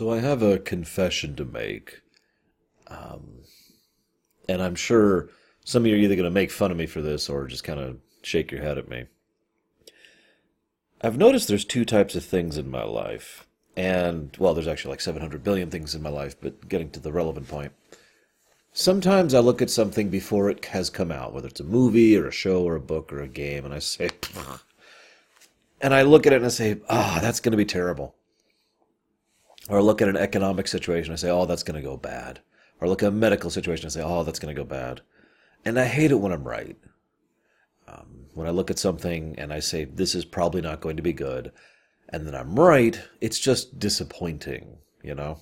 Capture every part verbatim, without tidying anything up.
So I have a confession to make. Um, and I'm sure some of you are either going to make fun of me for this or just kind of shake your head at me. I've noticed there's two types of things in my life. And, well, there's actually like seven hundred billion things in my life, but getting to the relevant point. Sometimes I look at something before it has come out, whether it's a movie or a show or a book or a game, and I say, pff. And I look at it and I say, ah, oh, that's going to be terrible. Or I look at an economic situation, I say, oh, that's going to go bad. Or I look at a medical situation, I say, oh, that's going to go bad. And I hate it when I'm right. Um, when I look at something and I say, this is probably not going to be good, and then I'm right, it's just disappointing, you know?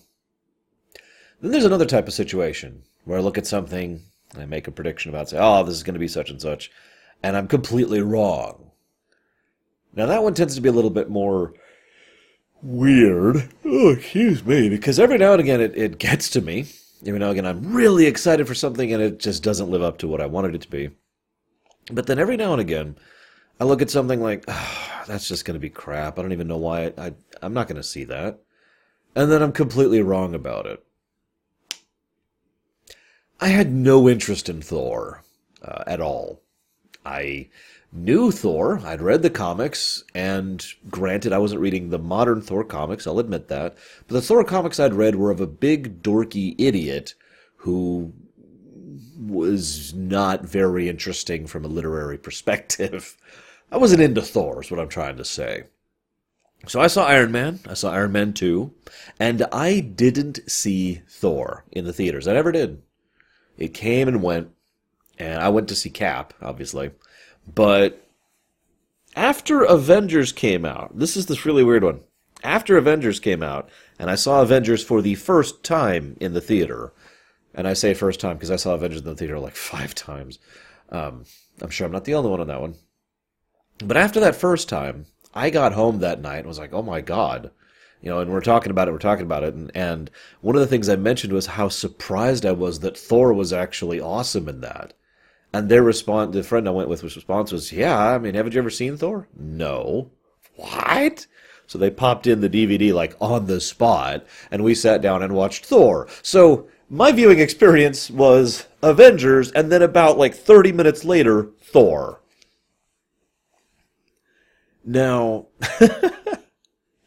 Then there's another type of situation where I look at something, and I make a prediction about it, say, oh, this is going to be such and such, and I'm completely wrong. Now, that one tends to be a little bit more weird. Oh, excuse me, because every now and again it, it gets to me. Every now and again I'm really excited for something, and it just doesn't live up to what I wanted it to be. But then every now and again, I look at something like, oh, that's just going to be crap. I don't even know why. I, I, I'm not going to see that. And then I'm completely wrong about it. I had no interest in Thor uh, at all. I knew Thor. I'd read the comics. And granted, I wasn't reading the modern Thor comics. I'll admit that. But the Thor comics I'd read were of a big, dorky idiot who was not very interesting from a literary perspective. I wasn't into Thor, is what I'm trying to say. So I saw Iron Man, I saw Iron Man two, and I didn't see Thor in the theaters. I never did. It came and went, and I went to see Cap, obviously. But after Avengers came out, this is this really weird one. After Avengers came out, and I saw Avengers for the first time in the theater, and I say first time because I saw Avengers in the theater like five times. Um, I'm sure I'm not the only one on that one. But after that first time, I got home that night and was like, oh my God. You know, and we're talking about it, we're talking about it. And, and one of the things I mentioned was how surprised I was that Thor was actually awesome in that. And their response, the friend I went with, response was, yeah, I mean, haven't you ever seen Thor? No. What? So they popped in the D V D like on the spot, and we sat down and watched Thor. So my viewing experience was Avengers, and then about like thirty minutes later, Thor. Now,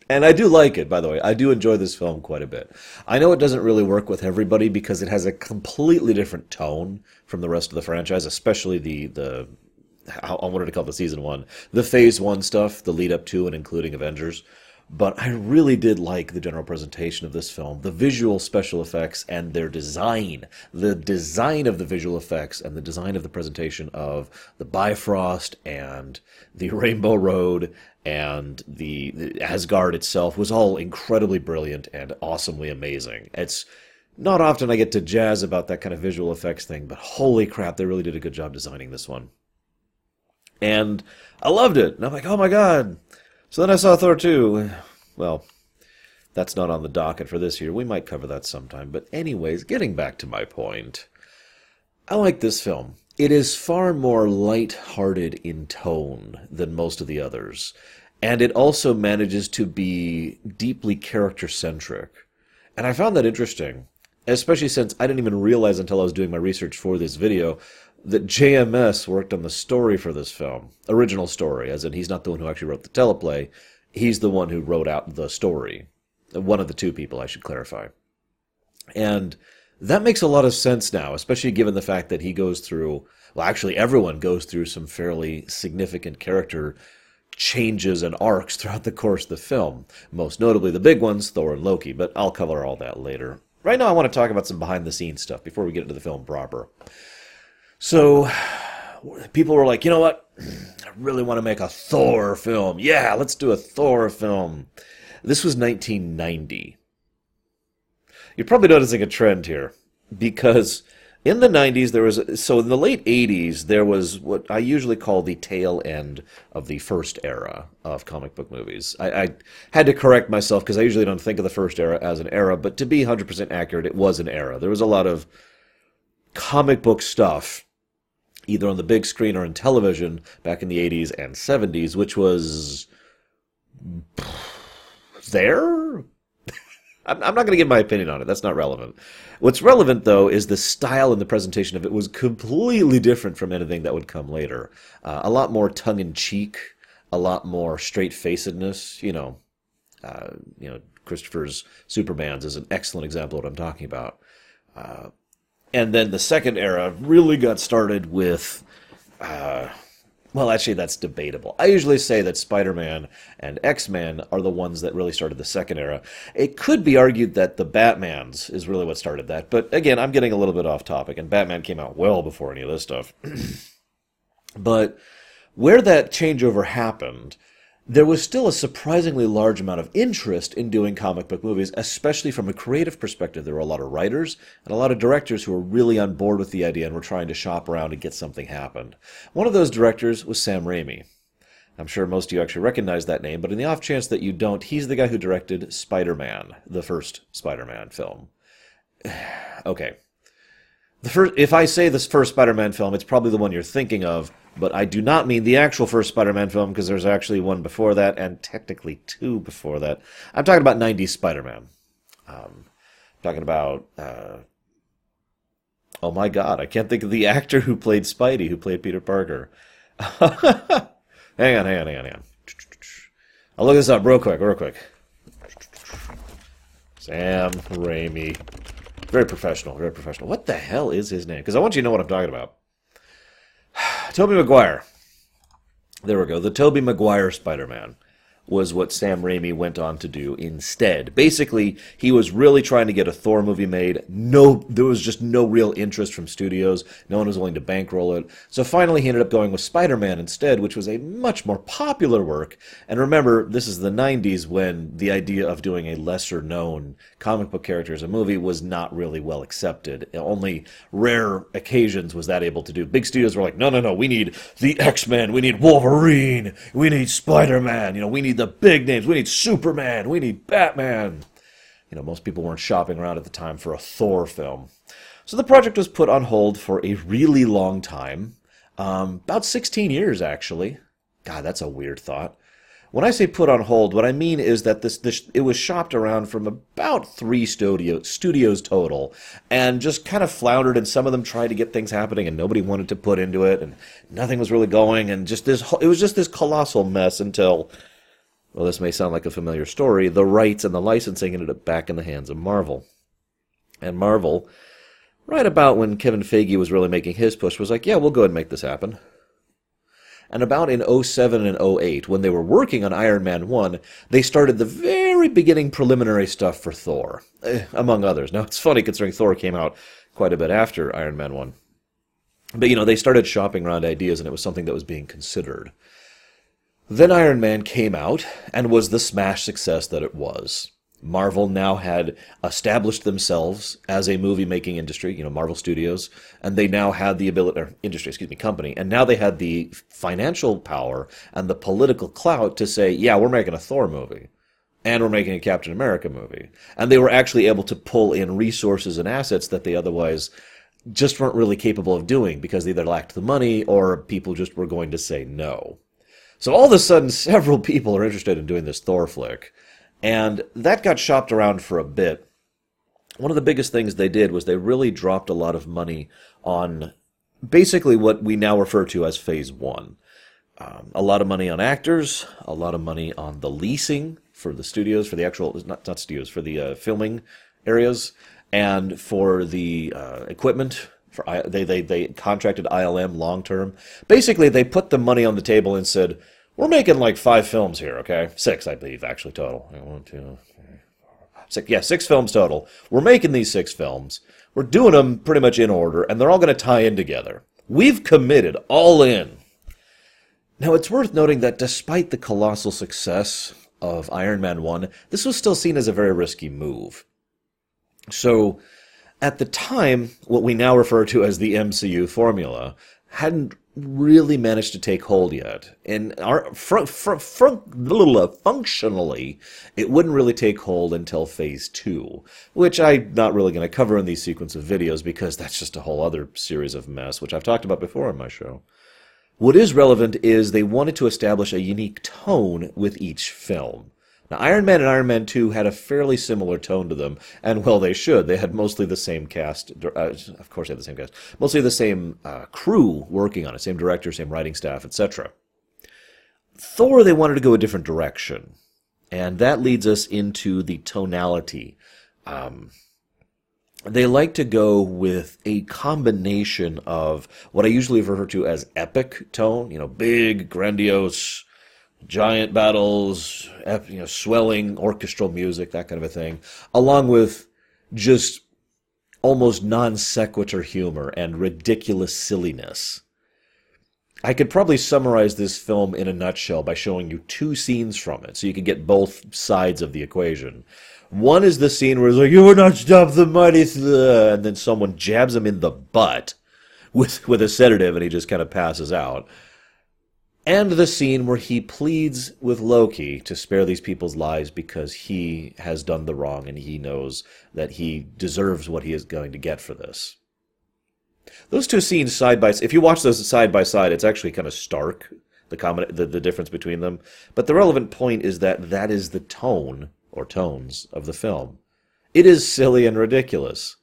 and I do like it, by the way. I do enjoy this film quite a bit. I know it doesn't really work with everybody because it has a completely different tone from the rest of the franchise, especially the, the I wanted to call it season one, the phase one stuff, the lead up to and including Avengers. But I really did like the general presentation of this film, the visual special effects and their design. The design of the visual effects and the design of the presentation of the Bifrost and the Rainbow Road and the, the Asgard itself was all incredibly brilliant and awesomely amazing. It's not often I get to jazz about that kind of visual effects thing, but holy crap, they really did a good job designing this one. And I loved it. And I'm like, oh my God. So then I saw Thor two. Well, that's not on the docket for this year. We might cover that sometime. But anyways, getting back to my point, I like this film. It is far more lighthearted in tone than most of the others. And it also manages to be deeply character-centric. And I found that interesting, especially since I didn't even realize until I was doing my research for this video that J M S worked on the story for this film. Original story, as in he's not the one who actually wrote the teleplay. He's the one who wrote out the story. One of the two people, I should clarify. And that makes a lot of sense now, especially given the fact that he goes through, well, actually everyone goes through some fairly significant character changes and arcs throughout the course of the film. Most notably the big ones, Thor and Loki, but I'll cover all that later. Right now I want to talk about some behind-the-scenes stuff before we get into the film proper. So, people were like, you know what? I really want to make a Thor film. Yeah, let's do a Thor film. This was nineteen ninety. You're probably noticing a trend here, because in the nineties, there was, so in the late eighties, there was what I usually call the tail end of the first era of comic book movies. I, I had to correct myself, because I usually don't think of the first era as an era, but to be one hundred percent accurate, it was an era. There was a lot of comic book stuff, either on the big screen or in television back in the eighties and seventies, which was there? I'm, I'm not going to give my opinion on it. That's not relevant. What's relevant, though, is the style and the presentation of it was completely different from anything that would come later. Uh, a lot more tongue-in-cheek, a lot more straight-facedness. You know, uh, you know, Christopher's Superman's is an excellent example of what I'm talking about. Uh, and then the second era really got started with... Uh, Well, actually, that's debatable. I usually say that Spider-Man and X-Men are the ones that really started the second era. It could be argued that the Batmans is really what started that. But again, I'm getting a little bit off topic, and Batman came out well before any of this stuff. But where that changeover happened, there was still a surprisingly large amount of interest in doing comic book movies, especially from a creative perspective. There were a lot of writers and a lot of directors who were really on board with the idea and were trying to shop around and get something happen. One of those directors was Sam Raimi. I'm sure most of you actually recognize that name, but in the off chance that you don't, he's the guy who directed Spider-Man, the first Spider-Man film. Okay. The first, if I say this first Spider-Man film, it's probably the one you're thinking of, but I do not mean the actual first Spider-Man film, because there's actually one before that, and technically two before that. I'm talking about nineties Spider-Man. Um, talking about... Uh, oh my god, I can't think of the actor who played Spidey, who played Peter Parker. hang on, hang on, hang on, hang on. I'll look this up real quick, real quick. Sam Raimi. Very professional, very professional. What the hell is his name? Because I want you to know what I'm talking about. Tobey Maguire. There we go. The Tobey Maguire Spider-Man was what Sam Raimi went on to do instead. Basically, he was really trying to get a Thor movie made. No, there was just no real interest from studios. No one was willing to bankroll it. So finally, he ended up going with Spider-Man instead, which was a much more popular work. And remember, this is the nineties when the idea of doing a lesser-known comic book character as a movie was not really well accepted. Only rare occasions was that able to do. Big studios were like, no, no, no, we need the X-Men, we need Wolverine, we need Spider-Man, you know, we need the big names. We need Superman. We need Batman. You know, most people weren't shopping around at the time for a Thor film. So the project was put on hold for a really long time. Um, about sixteen years, actually. God, that's a weird thought. When I say put on hold, what I mean is that this, this it was shopped around from about three studio, studios total, and just kind of floundered, and some of them tried to get things happening, and nobody wanted to put into it, and nothing was really going, and just this it was just this colossal mess until... Well, this may sound like a familiar story. The rights and the licensing ended up back in the hands of Marvel. And Marvel, right about when Kevin Feige was really making his push, was like, yeah, we'll go ahead and make this happen. And about in oh seven and oh eight, when they were working on Iron Man one, they started the very beginning preliminary stuff for Thor, among others. Now, it's funny considering Thor came out quite a bit after Iron Man one. But, you know, they started shopping around ideas, and it was something that was being considered. Then Iron Man came out and was the smash success that it was. Marvel now had established themselves as a movie-making industry, you know, Marvel Studios, and they now had the ability, or industry, excuse me, company, and now they had the financial power and the political clout to say, yeah, we're making a Thor movie, and we're making a Captain America movie. And they were actually able to pull in resources and assets that they otherwise just weren't really capable of doing because they either lacked the money or people just were going to say no. So all of a sudden, several people are interested in doing this Thor flick, and that got shopped around for a bit. One of the biggest things they did was they really dropped a lot of money on basically what we now refer to as Phase One. Um, a lot of money on actors, a lot of money on the leasing for the studios, for the actual, not, not studios, for the uh, filming areas, and for the uh, equipment. For they, they, they contracted I L M long-term. Basically, they put the money on the table and said, we're making like five films here, okay? Six, I believe, actually, total. One, two, three, four, six. Yeah, six films total. We're making these six films. We're doing them pretty much in order, and they're all going to tie in together. We've committed all in. Now, it's worth noting that despite the colossal success of Iron Man one, this was still seen as a very risky move. So... at the time, what we now refer to as the M C U formula hadn't really managed to take hold yet. And our, fr- fr- fr- functionally, it wouldn't really take hold until Phase two, which I'm not really going to cover in these sequence of videos because that's just a whole other series of mess, which I've talked about before on my show. What is relevant is they wanted to establish a unique tone with each film. Now, Iron Man and Iron Man two had a fairly similar tone to them, and, well, they should. They had mostly the same cast. Uh, of course they had the same cast. Mostly the same uh, crew working on it, same director, same writing staff, et cetera. Thor, they wanted to go a different direction, and that leads us into the tonality. Um... They like to go with a combination of what I usually refer to as epic tone, you know, big, grandiose, giant battles, you know, swelling orchestral music, that kind of a thing, along with just almost non-sequitur humor and ridiculous silliness. I could probably summarize this film in a nutshell by showing you two scenes from it, so you can get both sides of the equation. One is the scene where it's like, "You will not stop the mighty Thor," and then someone jabs him in the butt with with a sedative, and he just kind of passes out. And the scene where he pleads with Loki to spare these people's lives because he has done the wrong, and he knows that he deserves what he is going to get for this. Those two scenes side by side, if you watch those side by side, it's actually kind of stark, the, common, the, the difference between them. But the relevant point is that that is the tone or tones of the film. It is silly and ridiculous,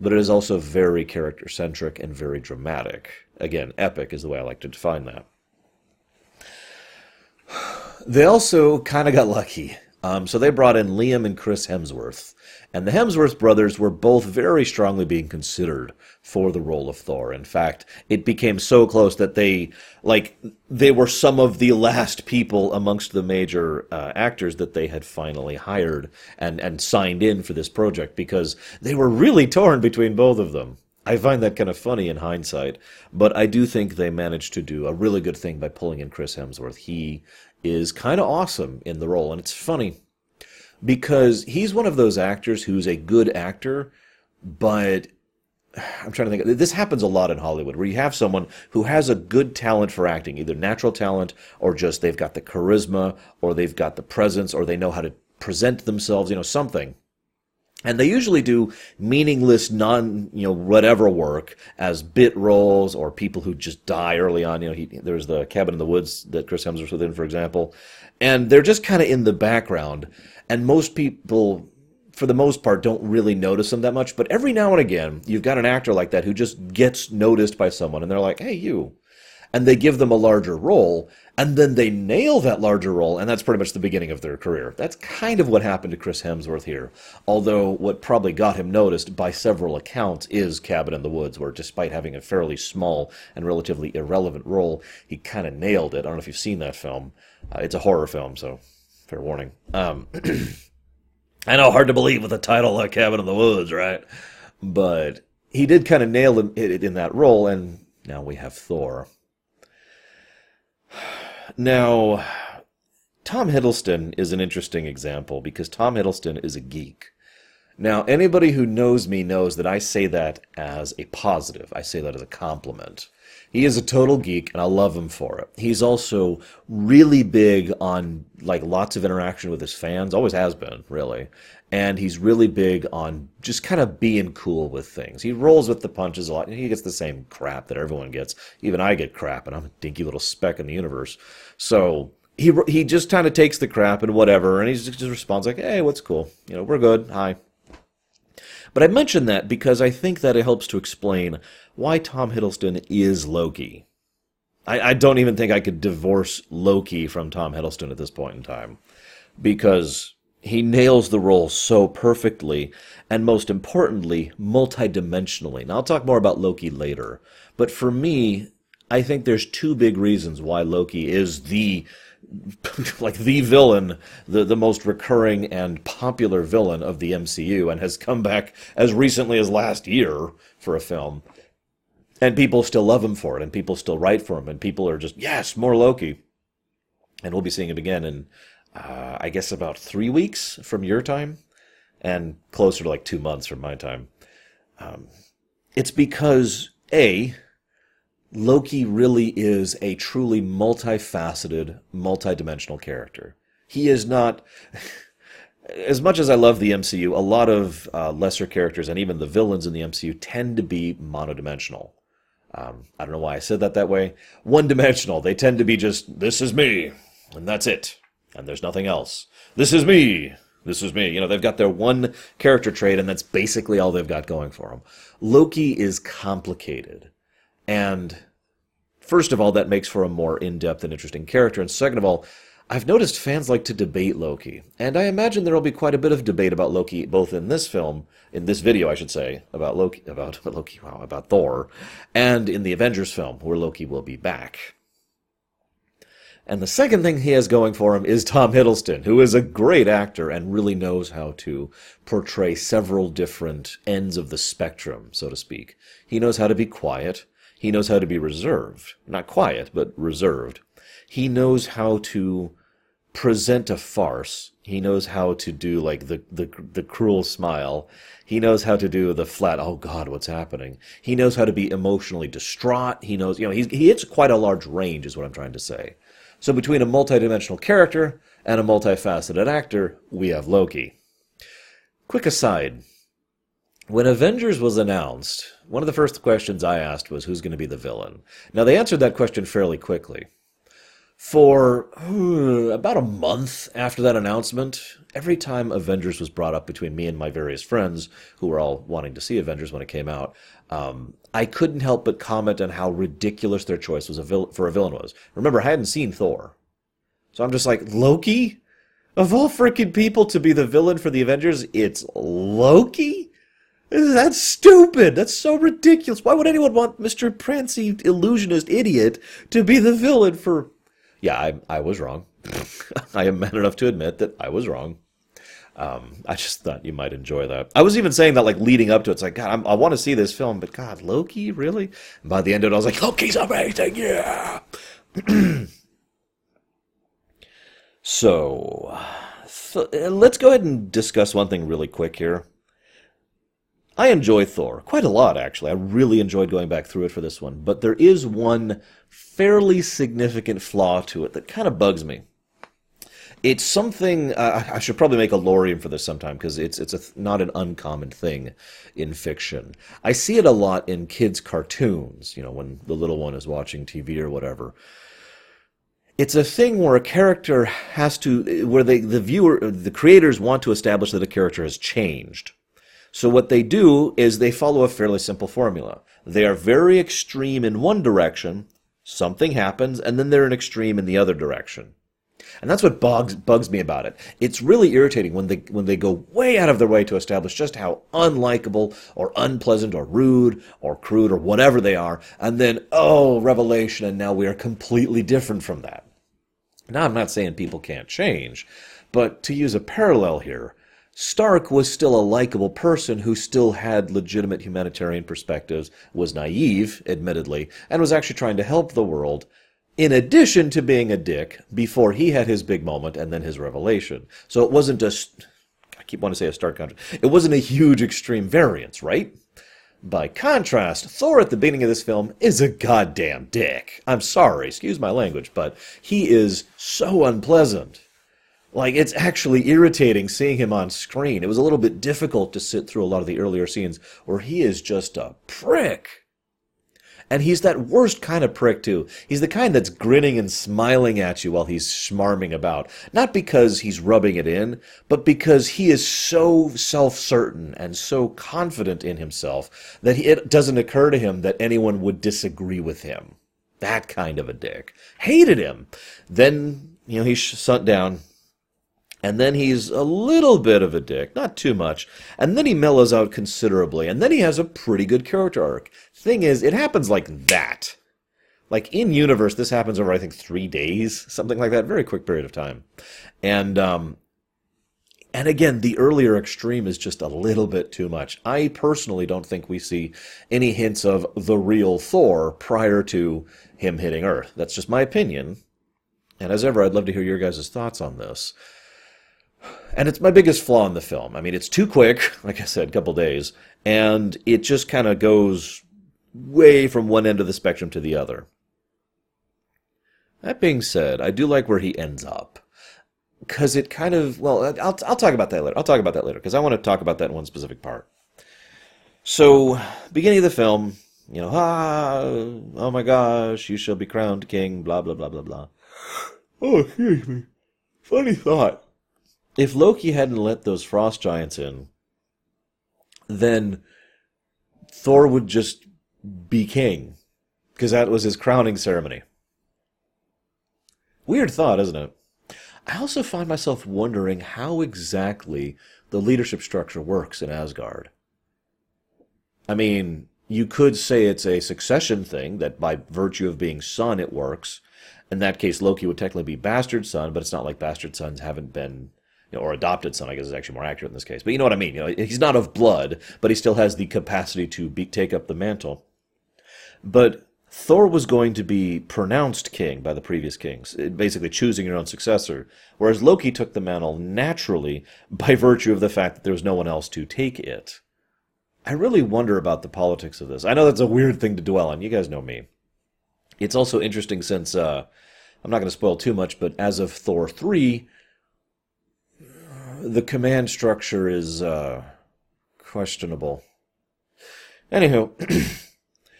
but it is also very character-centric and very dramatic. Again, epic is the way I like to define that. They also kind of got lucky. Um, so they brought in Liam and Chris Hemsworth, and the Hemsworth brothers were both very strongly being considered for the role of Thor. In fact, it became so close that they, like, they were some of the last people amongst the major uh, actors that they had finally hired and, and signed in for this project, because they were really torn between both of them. I find that kind of funny in hindsight, but I do think they managed to do a really good thing by pulling in Chris Hemsworth. He is kind of awesome in the role, and it's funny because he's one of those actors who's a good actor, but I'm trying to think. This happens a lot in Hollywood, where you have someone who has a good talent for acting, either natural talent or just they've got the charisma or they've got the presence or they know how to present themselves, you know, something. And they usually do meaningless, non, you know, whatever work as bit roles or people who just die early on. You know, he, there's the Cabin in the Woods that Chris Hemsworth was in, for example. And they're just kind of in the background. And most people, for the most part, don't really notice them that much. But every now and again, you've got an actor like that who just gets noticed by someone. And they're like, "Hey, you." And they give them a larger role. And then they nail that larger role, and that's pretty much the beginning of their career. That's kind of what happened to Chris Hemsworth here, although what probably got him noticed by several accounts is Cabin in the Woods, where despite having a fairly small and relatively irrelevant role, he kind of nailed it. I don't know if you've seen that film. Uh, it's a horror film, so fair warning. Um, I know, hard to believe with a title like Cabin in the Woods, right? But he did kind of nail it in that role, and now we have Thor. Now, Tom Hiddleston is an interesting example because Tom Hiddleston is a geek. Now, anybody who knows me knows that I say that as a positive. I say that as a compliment. He is a total geek, and I love him for it. He's also really big on, like, lots of interaction with his fans. Always has been, really. And he's really big on just kind of being cool with things. He rolls with the punches a lot, and he gets the same crap that everyone gets. Even I get crap, and I'm a dinky little speck in the universe. So he he just kind of takes the crap and whatever, and he just, just responds like, "Hey, what's cool? You know, we're good. Hi." But I mention that because I think that it helps to explain why Tom Hiddleston is Loki. I, I don't even think I could divorce Loki from Tom Hiddleston at this point in time, because he nails the role so perfectly, and most importantly, multidimensionally. Now, I'll talk more about Loki later, but for me, I think there's two big reasons why Loki is the like the villain, the, the most recurring and popular villain of the M C U, and has come back as recently as last year for a film. And people still love him for it, and people still write for him, and people are just, yes, more Loki. And we'll be seeing it again in, uh, I guess, about three weeks from your time, and closer to like two months from my time. Um, it's because, A, Loki really is a truly multifaceted, multidimensional character. He is not... As much as I love the M C U, a lot of uh, lesser characters and even the villains in the M C U tend to be monodimensional. Um, I don't know why I said that that way. One-dimensional. They tend to be just, this is me, and that's it. and there's nothing else. This is me. This is me. You know, they've got their one character trait, and that's basically all they've got going for them. Loki is complicated. And first of all, that makes for a more in-depth and interesting character. And second of all, I've noticed fans like to debate Loki. And I imagine there will be quite a bit of debate about Loki, both in this film, in this video, I should say, about Loki, about Loki, wow, about Thor, and in the Avengers film, where Loki will be back. And the second thing he has going for him is Tom Hiddleston, who is a great actor and really knows how to portray several different ends of the spectrum, so to speak. He knows how to be quiet. He knows how to be reserved. Not quiet, but reserved. He knows how to present a farce. He knows how to do, like, the, the, the cruel smile. He knows how to do the flat, oh, God, what's happening? He knows how to be emotionally distraught. He knows, you know, he's, he hits quite a large range, is what I'm trying to say. So between a multidimensional character and a multifaceted actor, we have Loki. Quick aside. When Avengers was announced, one of the first questions I asked was, who's going to be the villain? Now, they answered that question fairly quickly. For uh, about a month after that announcement, every time Avengers was brought up between me and my various friends, who were all wanting to see Avengers when it came out, um, I couldn't help but comment on how ridiculous their choice was a vil- for a villain was. Remember, I hadn't seen Thor. So I'm just like, Loki? Of all freaking people to be the villain for the Avengers, it's Loki? That's stupid. That's so ridiculous. Why would anyone want Mister Prancy illusionist idiot to be the villain for... Yeah, I, I was wrong. I am man enough to admit that I was wrong. Um, I just thought you might enjoy that. I was even saying that, like, leading up to it. It's like, God, I'm, I want to see this film, but God, Loki, really? And by the end of it, I was like, Loki's amazing, yeah! so, so, let's go ahead and discuss one thing really quick here. I enjoy Thor quite a lot, actually. I really enjoyed going back through it for this one. But there is one fairly significant flaw to it that kind of bugs me. It's something... Uh, I should probably make a lorium for this sometime, because it's it's a, not an uncommon thing in fiction. I see it a lot in kids' cartoons, you know, when the little one is watching T V or whatever. It's a thing where a character has to... where they, the viewer, the creators want to establish that a character has changed. So what they do is they follow a fairly simple formula. They are very extreme in one direction, something happens, and then they're an extreme in the other direction. And that's what bugs, bugs me about it. It's really irritating when they when they go way out of their way to establish just how unlikable or unpleasant or rude or crude or whatever they are, and then, oh, revelation, and now we are completely different from that. Now, I'm not saying people can't change, but to use a parallel here, Stark was still a likable person who still had legitimate humanitarian perspectives, was naive, admittedly, and was actually trying to help the world, in addition to being a dick, before he had his big moment and then his revelation. So it wasn't a... I keep wanting to say a stark contrast. It wasn't a huge extreme variance, right? By contrast, Thor at the beginning of this film is a goddamn dick. I'm sorry, excuse my language, but he is so unpleasant. Like, it's actually irritating seeing him on screen. It was a little bit difficult to sit through a lot of the earlier scenes where he is just a prick. And he's that worst kind of prick, too. He's the kind that's grinning and smiling at you while he's schmarming about. Not because he's rubbing it in, but because he is so self-certain and so confident in himself that it doesn't occur to him that anyone would disagree with him. That kind of a dick. Hated him. Then, you know, he's sunk down. And then he's a little bit of a dick, not too much. And then he mellows out considerably. And then he has a pretty good character arc. Thing is, it happens like that. Like, in-universe, this happens over, I think, three days, something like that. Very quick period of time. And, um... And again, the earlier extreme is just a little bit too much. I personally don't think we see any hints of the real Thor prior to him hitting Earth. That's just my opinion. And as ever, I'd love to hear your guys' thoughts on this. And it's my biggest flaw in the film. I mean, it's too quick, like I said, a couple days, and it just kind of goes way from one end of the spectrum to the other. That being said, I do like where he ends up. Because it kind of, well, I'll, I'll talk about that later. I'll talk about that later, because I want to talk about that one specific part. So, beginning of the film, you know, ah, oh my gosh, you shall be crowned king, blah, blah, blah, blah, blah. Oh, excuse me. Funny thought. If Loki hadn't let those frost giants in, then Thor would just be king, because that was his crowning ceremony. Weird thought, isn't it? I also find myself wondering how exactly the leadership structure works in Asgard. I mean, you could say it's a succession thing, that by virtue of being son it works. In that case, Loki would technically be bastard son, but it's not like bastard sons haven't been... You know, or adopted son, I guess is actually more accurate in this case. But you know what I mean. You know, he's not of blood, but he still has the capacity to be, take up the mantle. But Thor was going to be pronounced king by the previous kings, basically choosing your own successor, whereas Loki took the mantle naturally by virtue of the fact that there was no one else to take it. I really wonder about the politics of this. I know that's a weird thing to dwell on. You guys know me. It's also interesting since, uh, I'm not going to spoil too much, but as of Thor three, the command structure is uh, questionable. Anywho...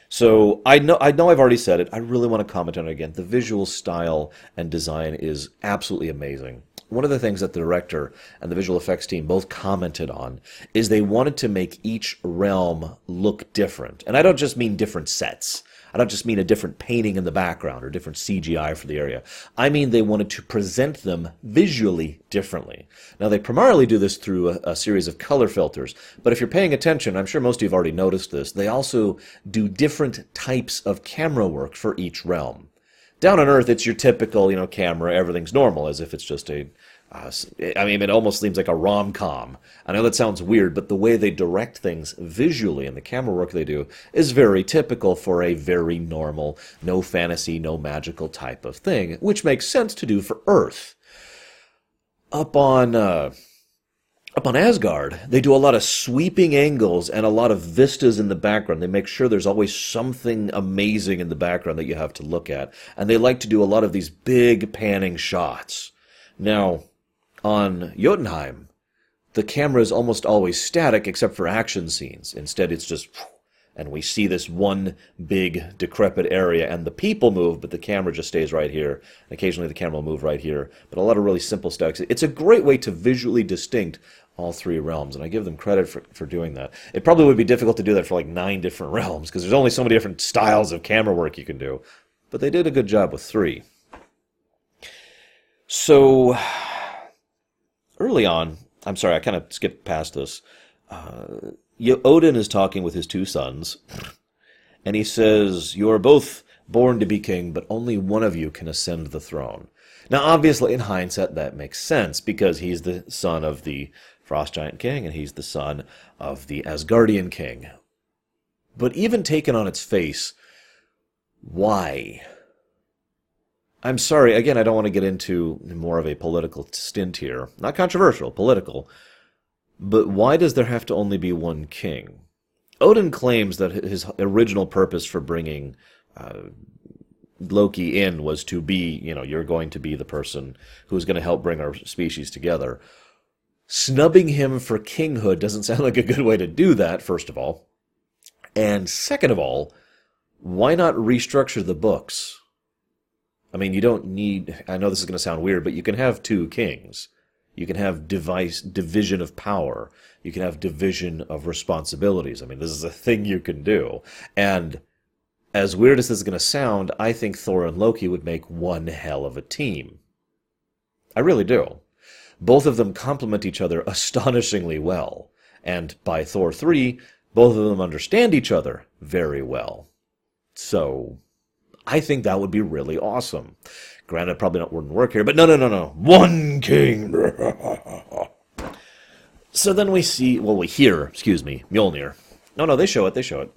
So, I know, I know I've already said it. I really want to comment on it again. The visual style and design is absolutely amazing. One of the things that the director and the visual effects team both commented on is they wanted to make each realm look different. And I don't just mean different sets. I don't just mean a different painting in the background or different C G I for the area. I mean they wanted to present them visually differently. Now, they primarily do this through a, a series of color filters, but if you're paying attention, I'm sure most of you have already noticed this, they also do different types of camera work for each realm. Down on Earth, it's your typical, you know, camera, everything's normal, as if it's just a... Uh, I mean, it almost seems like a rom-com. I know that sounds weird, but the way they direct things visually and the camera work they do is very typical for a very normal, no fantasy, no magical type of thing, which makes sense to do for Earth. Up on, uh, up on Asgard, they do a lot of sweeping angles and a lot of vistas in the background. They make sure there's always something amazing in the background that you have to look at, and they like to do a lot of these big panning shots. Now... on Jotunheim, the camera is almost always static except for action scenes. Instead, it's just, and we see this one big, decrepit area, and the people move, but the camera just stays right here. And occasionally, the camera will move right here, but a lot of really simple statics. It's a great way to visually distinct all three realms, and I give them credit for, for doing that. It probably would be difficult to do that for like nine different realms, because there's only so many different styles of camera work you can do. But they did a good job with three. So... early on, I'm sorry, I kind of skipped past this, uh, Odin is talking with his two sons, and he says, you are both born to be king, but only one of you can ascend the throne. Now, obviously, in hindsight, that makes sense, because he's the son of the Frost Giant King, and he's the son of the Asgardian King. But even taken on its face, why? I'm sorry, again, I don't want to get into more of a political stint here. Not controversial, political. But why does there have to only be one king? Odin claims that his original purpose for bringing uh, Loki in was to be, you know, you're going to be the person who's going to help bring our species together. Snubbing him for kinghood doesn't sound like a good way to do that, first of all. And second of all, why not restructure the books? I mean, you don't need... I know this is going to sound weird, but you can have two kings. You can have device, division of power. You can have division of responsibilities. I mean, this is a thing you can do. And as weird as this is going to sound, I think Thor and Loki would make one hell of a team. I really do. Both of them complement each other astonishingly well. And by Thor three, both of them understand each other very well. So... I think that would be really awesome. Granted, it probably not wouldn't work here, but no, no, no, no. One king! So then we see, well, we hear, excuse me, Mjolnir. No, no, they show it, they show it.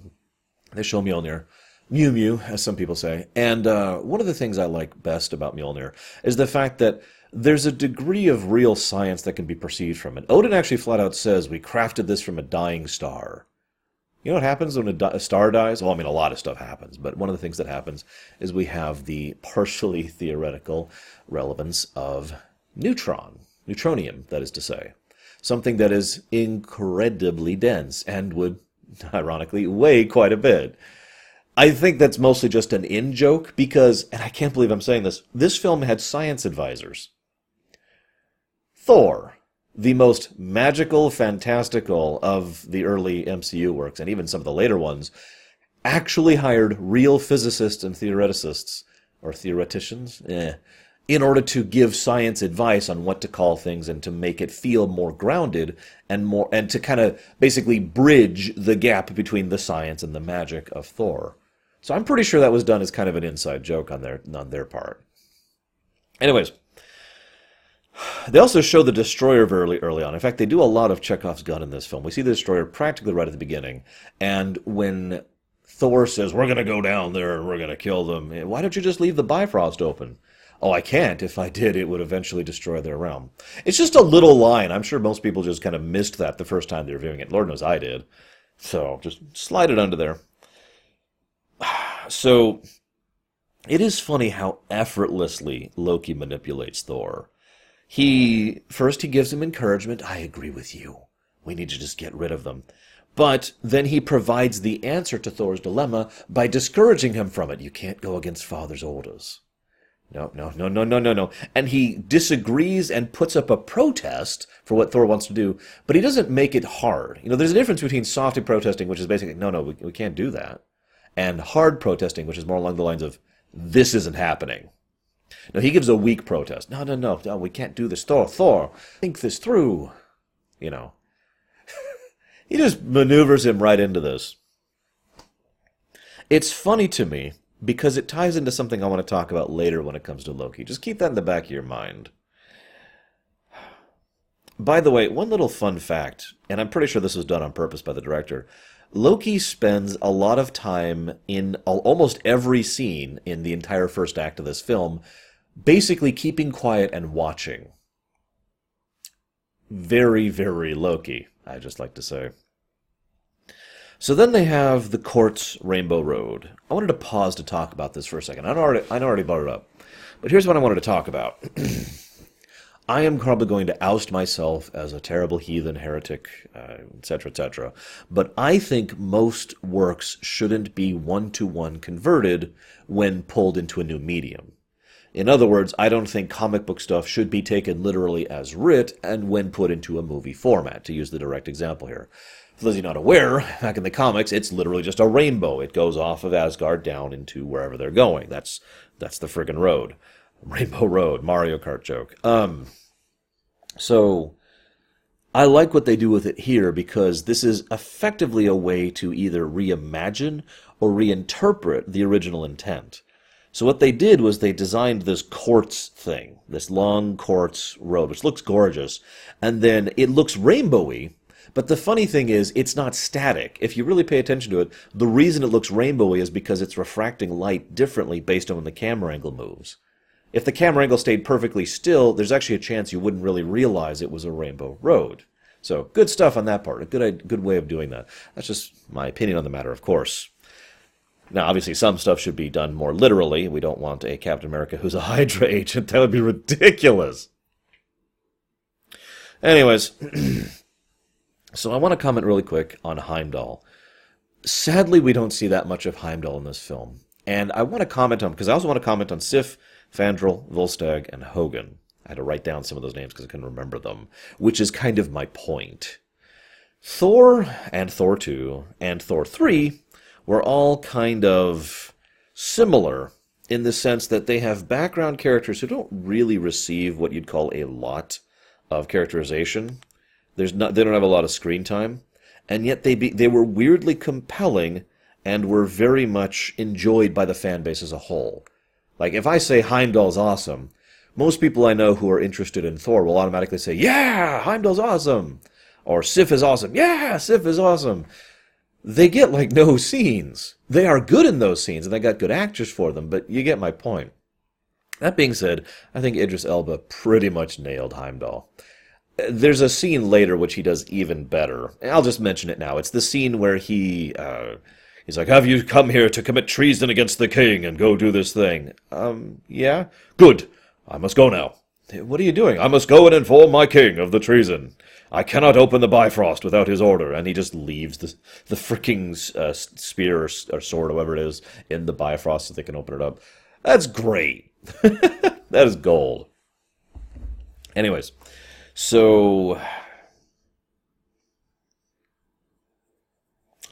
They show Mjolnir. Mew Mew, as some people say. And uh, one of the things I like best about Mjolnir is the fact that there's a degree of real science that can be perceived from it. Odin actually flat out says, we crafted this from a dying star. You know what happens when a, di- a star dies? Well, I mean, a lot of stuff happens, but one of the things that happens is we have the partially theoretical relevance of neutron, neutronium, that is to say. Something that is incredibly dense and would, ironically, weigh quite a bit. I think that's mostly just an in-joke because, and I can't believe I'm saying this, this film had science advisors. Thor, the most magical, fantastical of the early M C U works, and even some of the later ones, actually hired real physicists and theoreticists, or theoreticians, eh, in order to give science advice on what to call things and to make it feel more grounded and more, and to kind of basically bridge the gap between the science and the magic of Thor. So I'm pretty sure that was done as kind of an inside joke on their on their part. Anyways, they also show the Destroyer very early on. In fact, they do a lot of Chekhov's gun in this film. We see the Destroyer practically right at the beginning, and when Thor says, "We're going to go down there and we're going to kill them," why don't you just leave the Bifrost open? Oh, I can't. If I did, it would eventually destroy their realm. It's just a little line. I'm sure most people just kind of missed that the first time they were viewing it. Lord knows I did. So just slide it under there. So it is funny how effortlessly Loki manipulates Thor. He, first he gives him encouragement. I agree with you. We need to just get rid of them. But then he provides the answer to Thor's dilemma by discouraging him from it. You can't go against Father's orders. No, no, no, no, no, no, no. And he disagrees and puts up a protest for what Thor wants to do, but he doesn't make it hard. You know, there's a difference between softly protesting, which is basically, no, no, we, we can't do that, and hard protesting, which is more along the lines of, this isn't happening. Now, he gives a weak protest. No, no, no, no, we can't do this. Thor, Thor, think this through. You know. He just maneuvers him right into this. It's funny to me, because it ties into something I want to talk about later when it comes to Loki. Just keep that in the back of your mind. By the way, one little fun fact, and I'm pretty sure this was done on purpose by the director, Loki spends a lot of time in almost every scene in the entire first act of this film basically keeping quiet and watching. Very, very Loki, I just like to say. So then they have the court's Rainbow Road. I wanted to pause to talk about this for a second. I already, I already brought it up. But here's what I wanted to talk about. I am probably going to oust myself as a terrible heathen, heretic, uh, et cetera, et cetera. But I think most works shouldn't be one-to-one converted when pulled into a new medium. In other words, I don't think comic book stuff should be taken literally as writ and when put into a movie format, to use the direct example here. For those of you not aware, back in the comics, it's literally just a rainbow. It goes off of Asgard down into wherever they're going. That's that's the friggin' road. Rainbow Road, Mario Kart joke. Um, so, I like what they do with it here because this is effectively a way to either reimagine or reinterpret the original intent. So what they did was they designed this quartz thing, this long quartz road, which looks gorgeous, and then it looks rainbowy. But the funny thing is, it's not static. If you really pay attention to it, the reason it looks rainbowy is because it's refracting light differently based on when the camera angle moves. If the camera angle stayed perfectly still, there's actually a chance you wouldn't really realize it was a rainbow road. So, good stuff on that part. A good, good way of doing that. That's just my opinion on the matter, of course. Now, obviously, some stuff should be done more literally. We don't want a Captain America who's a Hydra agent. That would be ridiculous. Anyways... So I want to comment really quick on Heimdall. Sadly, we don't see that much of Heimdall in this film. And I want to comment on, because I also want to comment on Sif, Fandral, Volstagg, and Hogan. I had to write down some of those names because I couldn't remember them, which is kind of my point. Thor and Thor two and Thor three were all kind of similar in the sense that they have background characters who don't really receive what you'd call a lot of characterization. There's not, they don't have a lot of screen time, and yet they be, they were weirdly compelling and were very much enjoyed by the fan base as a whole. Like, if I say Heimdall's awesome, most people I know who are interested in Thor will automatically say, yeah, Heimdall's awesome, or Sif is awesome, yeah, Sif is awesome. They get, like, no scenes. They are good in those scenes, and they got good actors for them, but you get my point. That being said, I think Idris Elba pretty much nailed Heimdall. There's a scene later which he does even better. I'll just mention it now. It's the scene where he, uh, he's like, have you come here to commit treason against the king and go do this thing? Um, yeah? Good. I must go now. What are you doing? I must go and inform my king of the treason. I cannot open the Bifrost without his order. And he just leaves the the freaking uh, spear or, or sword, or whatever it is, in the Bifrost so they can open it up. That's great. That is gold. Anyways. So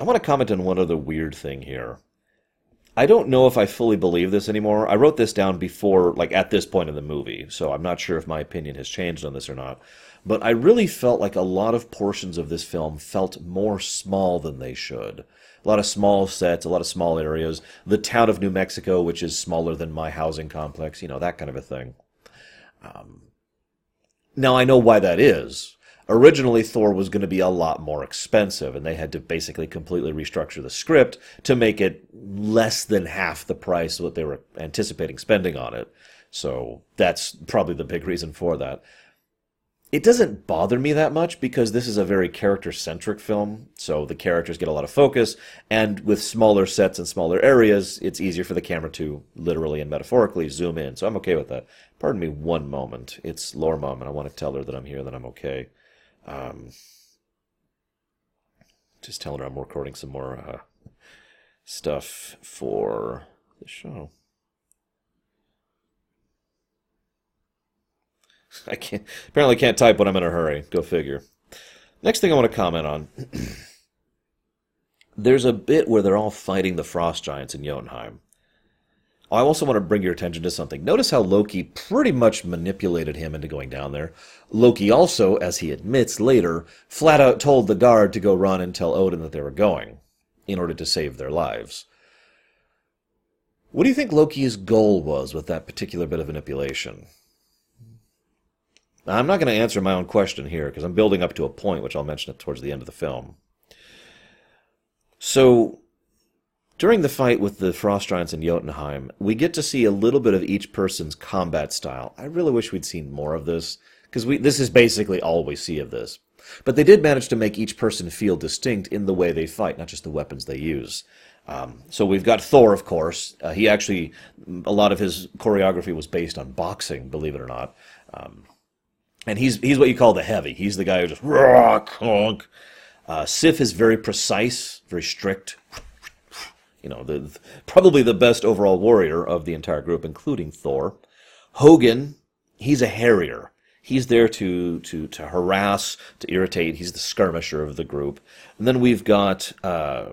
I want to comment on one other weird thing here. I don't know if I fully believe this anymore. I wrote this down before, like at this point in the movie, so I'm not sure if my opinion has changed on this or not. But I really felt like a lot of portions of this film felt more small than they should. A lot of small sets, a lot of small areas. The town of New Mexico, which is smaller than my housing complex, you know, that kind of a thing. Um, now, I know why that is. Originally, Thor was going to be a lot more expensive, and they had to basically completely restructure the script to make it less than half the price what they were anticipating spending on it. So that's probably the big reason for that. It doesn't bother me that much because this is a very character-centric film, so the characters get a lot of focus, and with smaller sets and smaller areas, it's easier for the camera to literally and metaphorically zoom in, so I'm okay with that. Pardon me one moment. It's Lore Mom, and I want to tell her that I'm here, that I'm okay. Um, just telling her I'm recording some more uh, stuff for the show. I can't, apparently can't type when I'm in a hurry. Go figure. Next thing I want to comment on. There's a bit where they're all fighting the frost giants in Jotunheim. I also want to bring your attention to something. Notice how Loki pretty much manipulated him into going down there. Loki also, as he admits later, flat out told the guard to go run and tell Odin that they were going in order to save their lives. What do you think Loki's goal was with that particular bit of manipulation? I'm not going to answer my own question here because I'm building up to a point which I'll mention towards the end of the film. So, during the fight with the Frost Giants in Jotunheim, we get to see a little bit of each person's combat style. I really wish we'd seen more of this because we this is basically all we see of this. But they did manage to make each person feel distinct in the way they fight, not just the weapons they use. Um, so we've got Thor, of course. Uh, he actually, a lot of his choreography was based on boxing, believe it or not. Um... And he's he's what you call the heavy. He's the guy who just raw conk. Uh, Sif is very precise, very strict. You know, the, the probably the best overall warrior of the entire group, including Thor. Hogan, he's a harrier. He's there to to to harass, to irritate. He's the skirmisher of the group. And then we've got uh,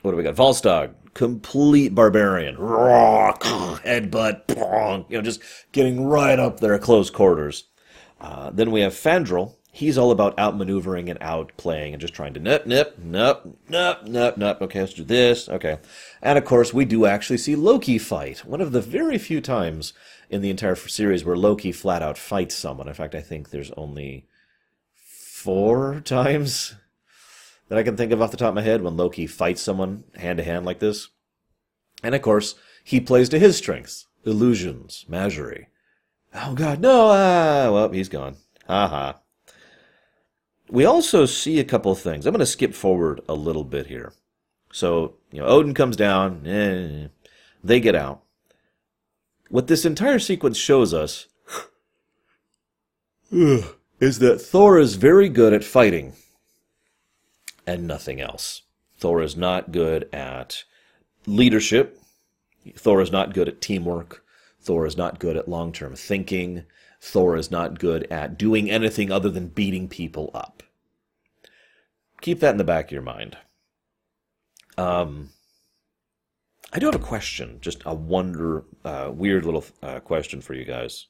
what do we got? Volstagg. Complete barbarian, raw headbutt, you know, just getting right up there, close quarters. Uh, then we have Fandral. He's all about outmaneuvering and outplaying and just trying to nip, nip, nip, nip, nip, nip. Okay, let's do this. Okay, and of course we do actually see Loki fight. One of the very few times in the entire series where Loki flat out fights someone. In fact, I think there's only four times that I can think of off the top of my head when Loki fights someone hand-to-hand like this. And, of course, he plays to his strengths. Illusions. Magery. Oh, God, no! Ah, well, he's gone. Ha-ha. We also see a couple of things. I'm going to skip forward a little bit here. So, you know, Odin comes down. Eh, they get out. What this entire sequence shows us is that Thor is very good at fighting and nothing else. Thor is not good at leadership. Thor is not good at teamwork. Thor is not good at long-term thinking. Thor is not good at doing anything other than beating people up. Keep that in the back of your mind. Um, I do have a question, just a wonder, uh, weird little uh, question for you guys.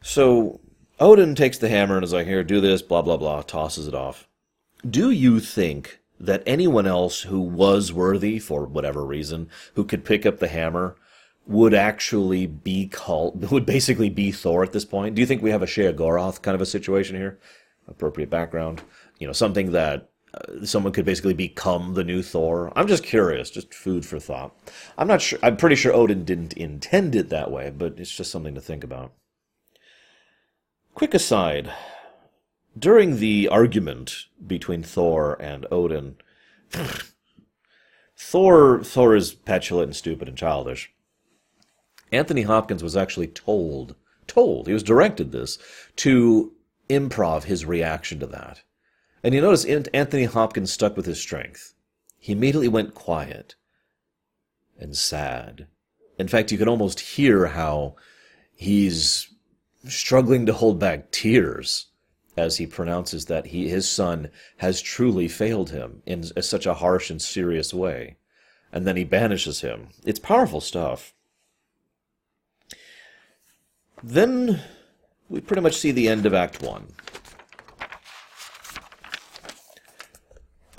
So Odin takes the hammer and is like, here, do this, blah, blah, blah, tosses it off. Do you think that anyone else who was worthy, for whatever reason, who could pick up the hammer, would actually be called, would basically be Thor at this point? Do you think we have a Shea Goroth kind of a situation here? Appropriate background. You know, something that uh, someone could basically become the new Thor. I'm just curious, just food for thought. I'm not sure, I'm pretty sure Odin didn't intend it that way, but it's just something to think about. Quick aside, during the argument between Thor and Odin, Thor Thor is petulant and stupid and childish. Anthony Hopkins was actually told, told, he was directed this, to improv his reaction to that. And you notice Anthony Hopkins stuck with his strength. He immediately went quiet and sad. In fact, you can almost hear how he's struggling to hold back tears as he pronounces that he, his son has truly failed him in such a harsh and serious way. And then he banishes him. It's powerful stuff. Then we pretty much see the end of Act One.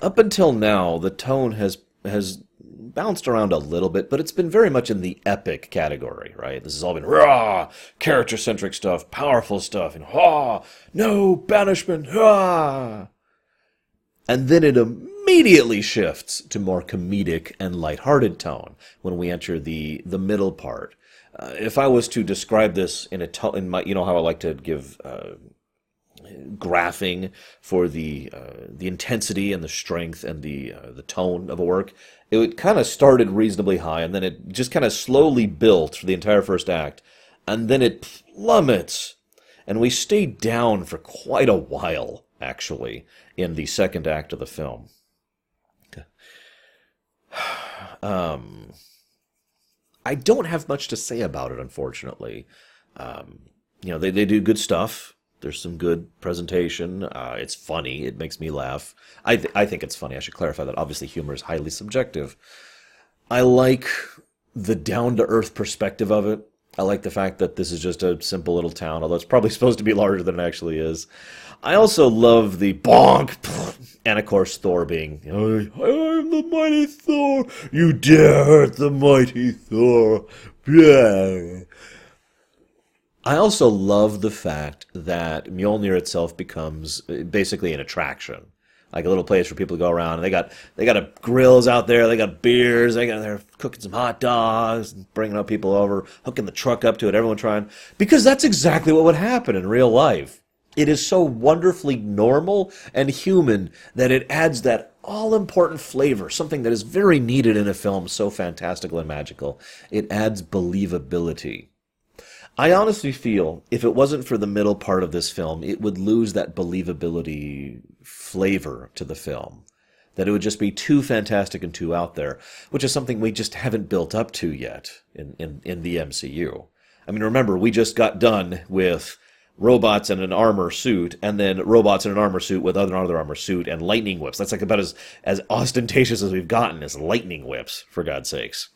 Up until now, the tone has has bounced around a little bit, but it's been very much in the epic category, right? This has all been raw, character-centric stuff, powerful stuff, and ha, no banishment, ha. And then it immediately shifts to more comedic and lighthearted tone when we enter the the middle part. Uh, if I was to describe this in a to- in my, you know how I like to give. Uh, graphing for the uh, the intensity and the strength and the uh, the tone of a work, it kind of started reasonably high, and then it just kind of slowly built for the entire first act, and then it plummets, and we stayed down for quite a while, actually, in the second act of the film. um, I don't have much to say about it, unfortunately. Um, you know, they, they do good stuff. There's some good presentation. Uh, it's funny. It makes me laugh. I th- I think it's funny. I should clarify that. Obviously, humor is highly subjective. I like the down-to-earth perspective of it. I like the fact that this is just a simple little town, although it's probably supposed to be larger than it actually is. I also love the bonk, and of course Thor being, you know, I am the mighty Thor. You dare hurt the mighty Thor. Yeah. I also love the fact that Mjolnir itself becomes basically an attraction, like a little place where people go around, and they got they got a grills out there, they got beers, they got they're cooking some hot dogs, and bringing up people over, hooking the truck up to it, everyone trying, because that's exactly what would happen in real life. It is so wonderfully normal and human that it adds that all-important flavor, something that is very needed in a film so fantastical and magical. It adds believability. I honestly feel if it wasn't for the middle part of this film, it would lose that believability flavor to the film. That it would just be too fantastic and too out there, which is something we just haven't built up to yet in, in, in the M C U. I mean, remember, we just got done with robots in an armor suit, and then robots in an armor suit with another armor suit, and lightning whips. That's like about as, as ostentatious as we've gotten, is lightning whips, for God's sakes.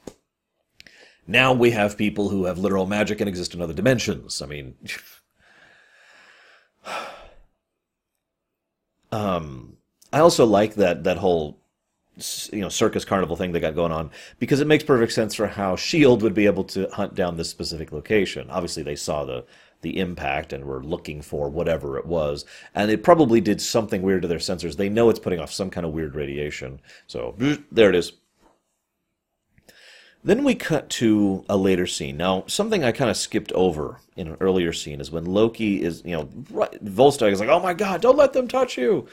Now we have people who have literal magic and exist in other dimensions. I mean... um, I also like that, that whole, you know, circus carnival thing they got going on, because it makes perfect sense for how S H I E L D would be able to hunt down this specific location. Obviously, they saw the, the impact and were looking for whatever it was. And it probably did something weird to their sensors. They know it's putting off some kind of weird radiation. So, there it is. Then we cut to a later scene. Now, something I kind of skipped over in an earlier scene is when Loki is, you know, right, Volstagg is like, oh my god, don't let them touch you!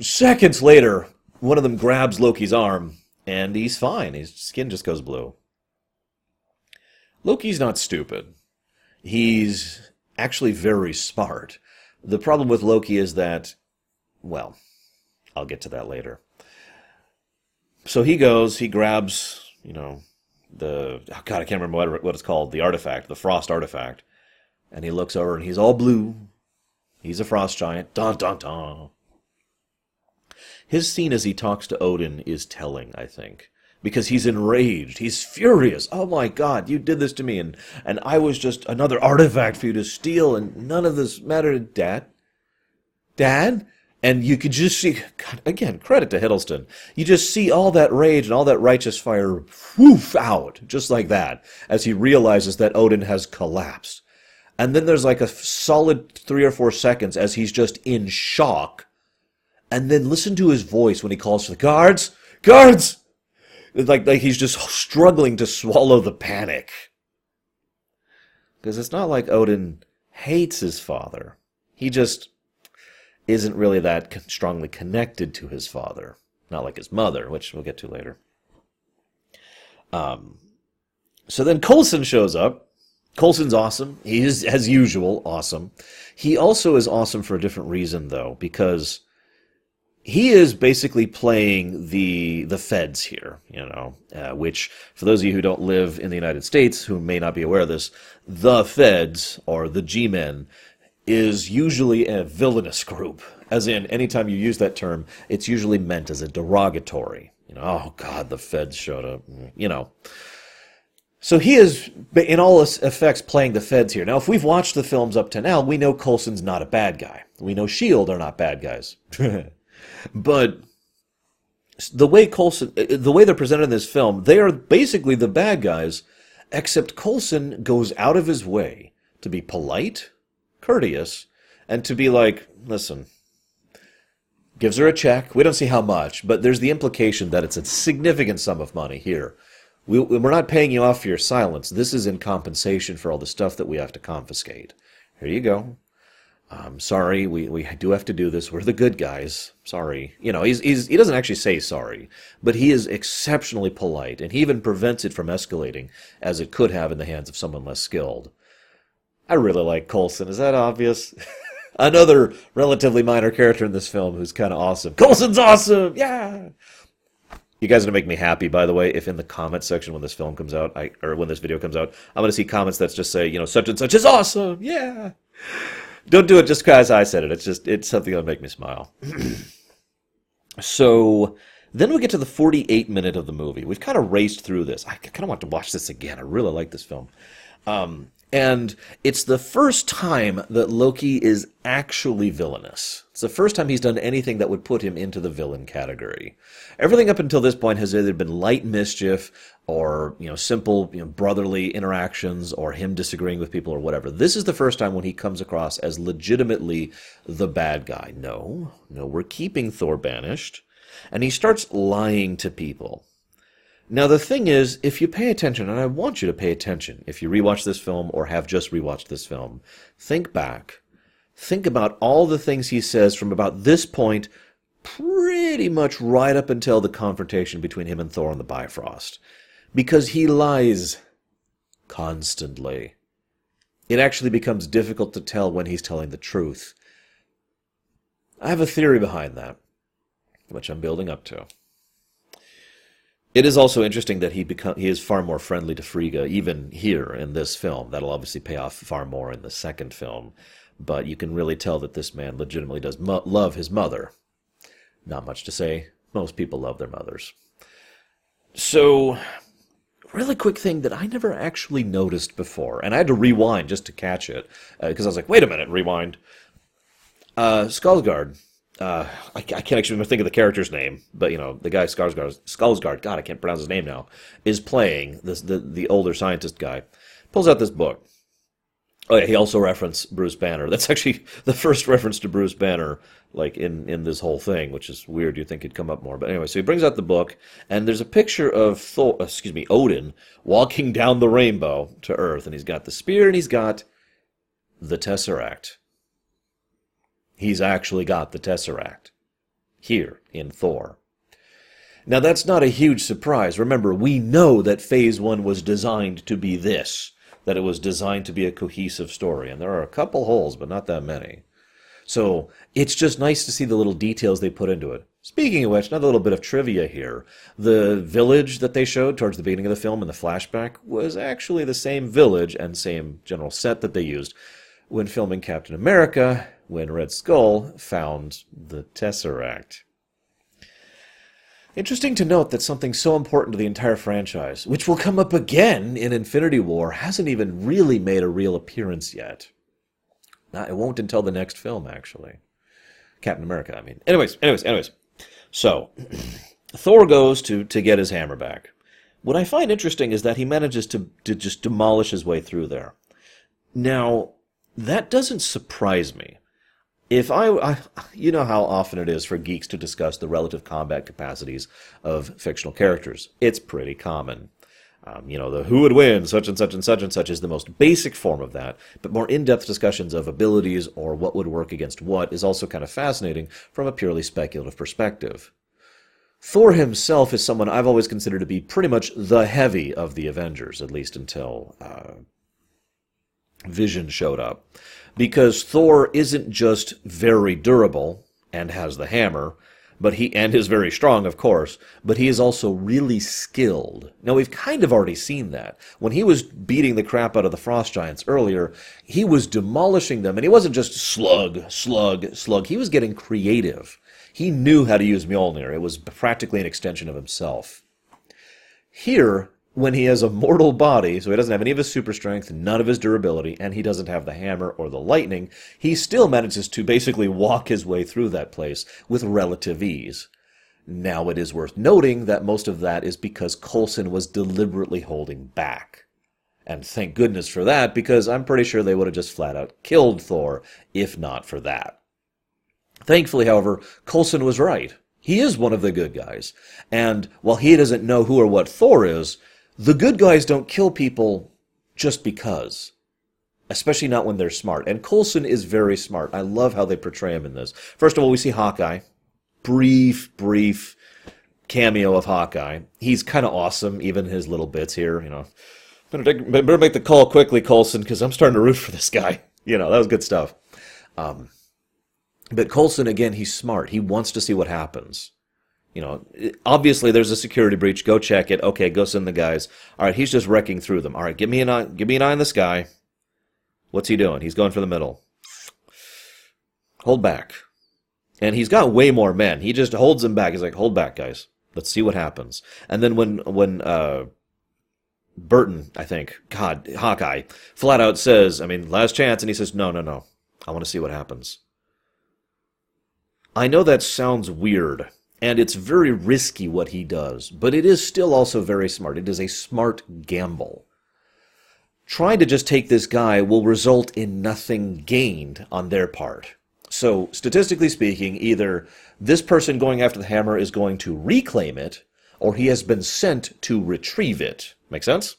Seconds later, one of them grabs Loki's arm, and he's fine. His skin just goes blue. Loki's not stupid. He's actually very smart. The problem with Loki is that, well, I'll get to that later. So he goes, he grabs... you know, the, oh God, I can't remember what, what it's called, the artifact, the frost artifact. And he looks over and he's all blue. He's a frost giant. Dun, dun, dun. His scene as he talks to Odin is telling, I think. Because he's enraged. He's furious. Oh my God, you did this to me. And, and I was just another artifact for you to steal. And none of this mattered. Dad? Dad? And you could just see, God, again, credit to Hiddleston. You just see all that rage and all that righteous fire woof out, just like that, as he realizes that Odin has collapsed. And then there's like a solid three or four seconds as he's just in shock. And then listen to his voice when he calls for the guards. Guards! Like, like he's just struggling to swallow the panic. Because it's not like Odin hates his father. He just... isn't really that strongly connected to his father. Not like his mother, which we'll get to later. Um, so then Coulson shows up. Coulson's awesome. He is, as usual, awesome. He also is awesome for a different reason, though, because he is basically playing the the feds here, you know, uh, which, for those of you who don't live in the United States, who may not be aware of this, the feds, or the G-Men, is usually a villainous group. As in, anytime you use that term, it's usually meant as a derogatory. You know, oh, God, the feds showed up, you know. So he is, in all effects, playing the feds here. Now, if we've watched the films up to now, we know Coulson's not a bad guy. We know S H I E L D are not bad guys. But the way Coulson, the way they're presented in this film, they are basically the bad guys, except Coulson goes out of his way to be polite, courteous, and to be like, listen, gives her a check. We don't see how much, but there's the implication that it's a significant sum of money here. We, we're not paying you off for your silence. This is in compensation for all the stuff that we have to confiscate. Here you go. I'm sorry, we, we do have to do this. We're the good guys. Sorry. You know, he's, he's, he doesn't actually say sorry, but he is exceptionally polite, and he even prevents it from escalating, as it could have in the hands of someone less skilled. I really like Coulson. Is that obvious? Another relatively minor character in this film who's kind of awesome. Coulson's awesome! Yeah! You guys are going to make me happy, by the way, if in the comment section when this film comes out, I, or when this video comes out, I'm going to see comments that just say, you know, such and such is awesome! Yeah! Don't do it just because I said it. It's just, it's something that'll make me smile. So, then we get to the forty-eighth minute of the movie. We've kind of raced through this. I kind of want to watch this again. I really like this film. Um, and it's the first time that Loki is actually villainous. It's the first time he's done anything that would put him into the villain category. Everything up until this point has either been light mischief or, you know, simple, you know, brotherly interactions or him disagreeing with people or whatever. This is the first time when he comes across as legitimately the bad guy. No, no, we're keeping Thor banished. And he starts lying to people. Now, the thing is, if you pay attention, and I want you to pay attention, if you rewatch this film or have just rewatched this film, think back. Think about all the things he says from about this point pretty much right up until the confrontation between him and Thor and the Bifrost. Because he lies constantly. It actually becomes difficult to tell when he's telling the truth. I have a theory behind that, which I'm building up to. It is also interesting that he become he is far more friendly to Frigga, even here in this film. That'll obviously pay off far more in the second film. But you can really tell that this man legitimately does mo- love his mother. Not much to say. Most people love their mothers. So, really quick thing that I never actually noticed before, and I had to rewind just to catch it, because uh, I was like, wait a minute, rewind. Uh, Skarsgård. Uh, I, I can't actually think of the character's name, but, you know, the guy Skarsgård, Skarsgård, God, I can't pronounce his name now, is playing this, the, the older scientist guy. Pulls out this book. Oh, yeah, he also referenced Bruce Banner. That's actually the first reference to Bruce Banner, like, in, in this whole thing, which is weird. You'd think it'd come up more. But anyway, so he brings out the book, and there's a picture of Thor, excuse me, Odin walking down the rainbow to Earth, and he's got the spear, and he's got the Tesseract. He's actually got the Tesseract here in Thor. Now, that's not a huge surprise. Remember, we know that Phase one was designed to be this. That it was designed to be a cohesive story. And there are a couple holes, but not that many. So, it's just nice to see the little details they put into it. Speaking of which, another little bit of trivia here. The village that they showed towards the beginning of the film in the flashback was actually the same village and same general set that they used when filming Captain America, when Red Skull found the Tesseract. Interesting to note that something so important to the entire franchise, which will come up again in Infinity War, hasn't even really made a real appearance yet. Now, it won't until the next film, actually. Captain America, I mean. Anyways, anyways, anyways. So, Thor goes to, to get his hammer back. What I find interesting is that he manages to, to just demolish his way through there. Now, that doesn't surprise me. If I, I, you know how often it is for geeks to discuss the relative combat capacities of fictional characters. It's pretty common. Um, you know, the who would win, such and such and such and such is the most basic form of that, but more in-depth discussions of abilities or what would work against what is also kind of fascinating from a purely speculative perspective. Thor himself is someone I've always considered to be pretty much the heavy of the Avengers, at least until uh, Vision showed up. Because Thor isn't just very durable and has the hammer, but he and is very strong, of course, but he is also really skilled. Now, we've kind of already seen that. When he was beating the crap out of the frost giants earlier, he was demolishing them, and he wasn't just slug, slug, slug. He was getting creative. He knew how to use Mjolnir. It was practically an extension of himself. Here, when he has a mortal body, so he doesn't have any of his super strength, none of his durability, and he doesn't have the hammer or the lightning, he still manages to basically walk his way through that place with relative ease. Now, it is worth noting that most of that is because Coulson was deliberately holding back. And thank goodness for that, because I'm pretty sure they would have just flat out killed Thor, if not for that. Thankfully, however, Coulson was right. He is one of the good guys. And while he doesn't know who or what Thor is, the good guys don't kill people just because, especially not when they're smart. And Coulson is very smart. I love how they portray him in this. First of all, we see Hawkeye. Brief, brief cameo of Hawkeye. He's kind of awesome, even his little bits here. You know, better, take, better make the call quickly, Coulson, because I'm starting to root for this guy. You know, that was good stuff. Um, but Coulson, again, he's smart. He wants to see what happens. You know, obviously there's a security breach. Go check it. Okay, go send the guys. All right, he's just wrecking through them. All right, give me an eye, give me an eye on this guy. What's he doing? He's going for the middle. Hold back. And he's got way more men. He just holds them back. He's like, hold back, guys. Let's see what happens. And then when when uh, Burton, I think, God, Hawkeye, flat out says, I mean, last chance, and he says, no, no, no. I want to see what happens. I know that sounds weird. And it's very risky what he does, but it is still also very smart. It is a smart gamble. Trying to just take this guy will result in nothing gained on their part. So, statistically speaking, either this person going after the hammer is going to reclaim it, or he has been sent to retrieve it. Make sense?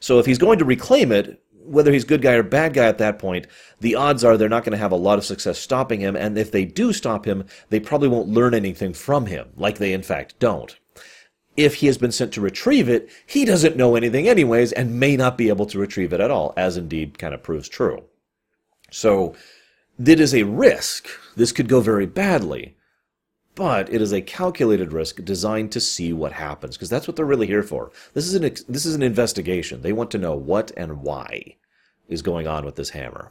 So if he's going to reclaim it, whether he's good guy or bad guy at that point, the odds are they're not going to have a lot of success stopping him, and if they do stop him, they probably won't learn anything from him, like they in fact don't. If he has been sent to retrieve it, he doesn't know anything anyways, and may not be able to retrieve it at all, as indeed kind of proves true. So, it is a risk. This could go very badly. But it is a calculated risk designed to see what happens, because that's what they're really here for. This is an ex- this is an investigation. They want to know what and why is going on with this hammer.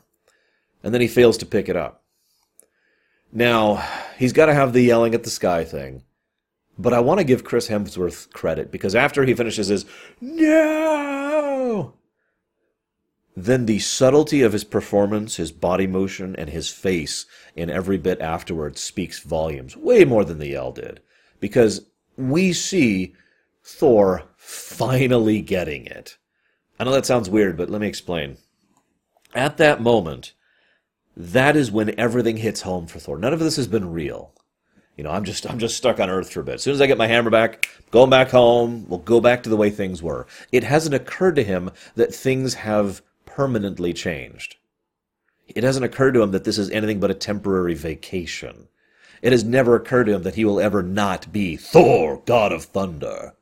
And then he fails to pick it up. Now, he's got to have the yelling at the sky thing. But I want to give Chris Hemsworth credit, because after he finishes his, no! Then the subtlety of his performance, his body motion, and his face in every bit afterwards speaks volumes, way more than the yell did. Because we see Thor finally getting it. I know that sounds weird, but let me explain. At that moment, that is when everything hits home for Thor. None of this has been real. You know, I'm just I'm just stuck on Earth for a bit. As soon as I get my hammer back, going back home, we'll go back to the way things were. It hasn't occurred to him that things have permanently changed. It hasn't occurred to him that this is anything but a temporary vacation. It has never occurred to him that he will ever not be Thor, God of Thunder.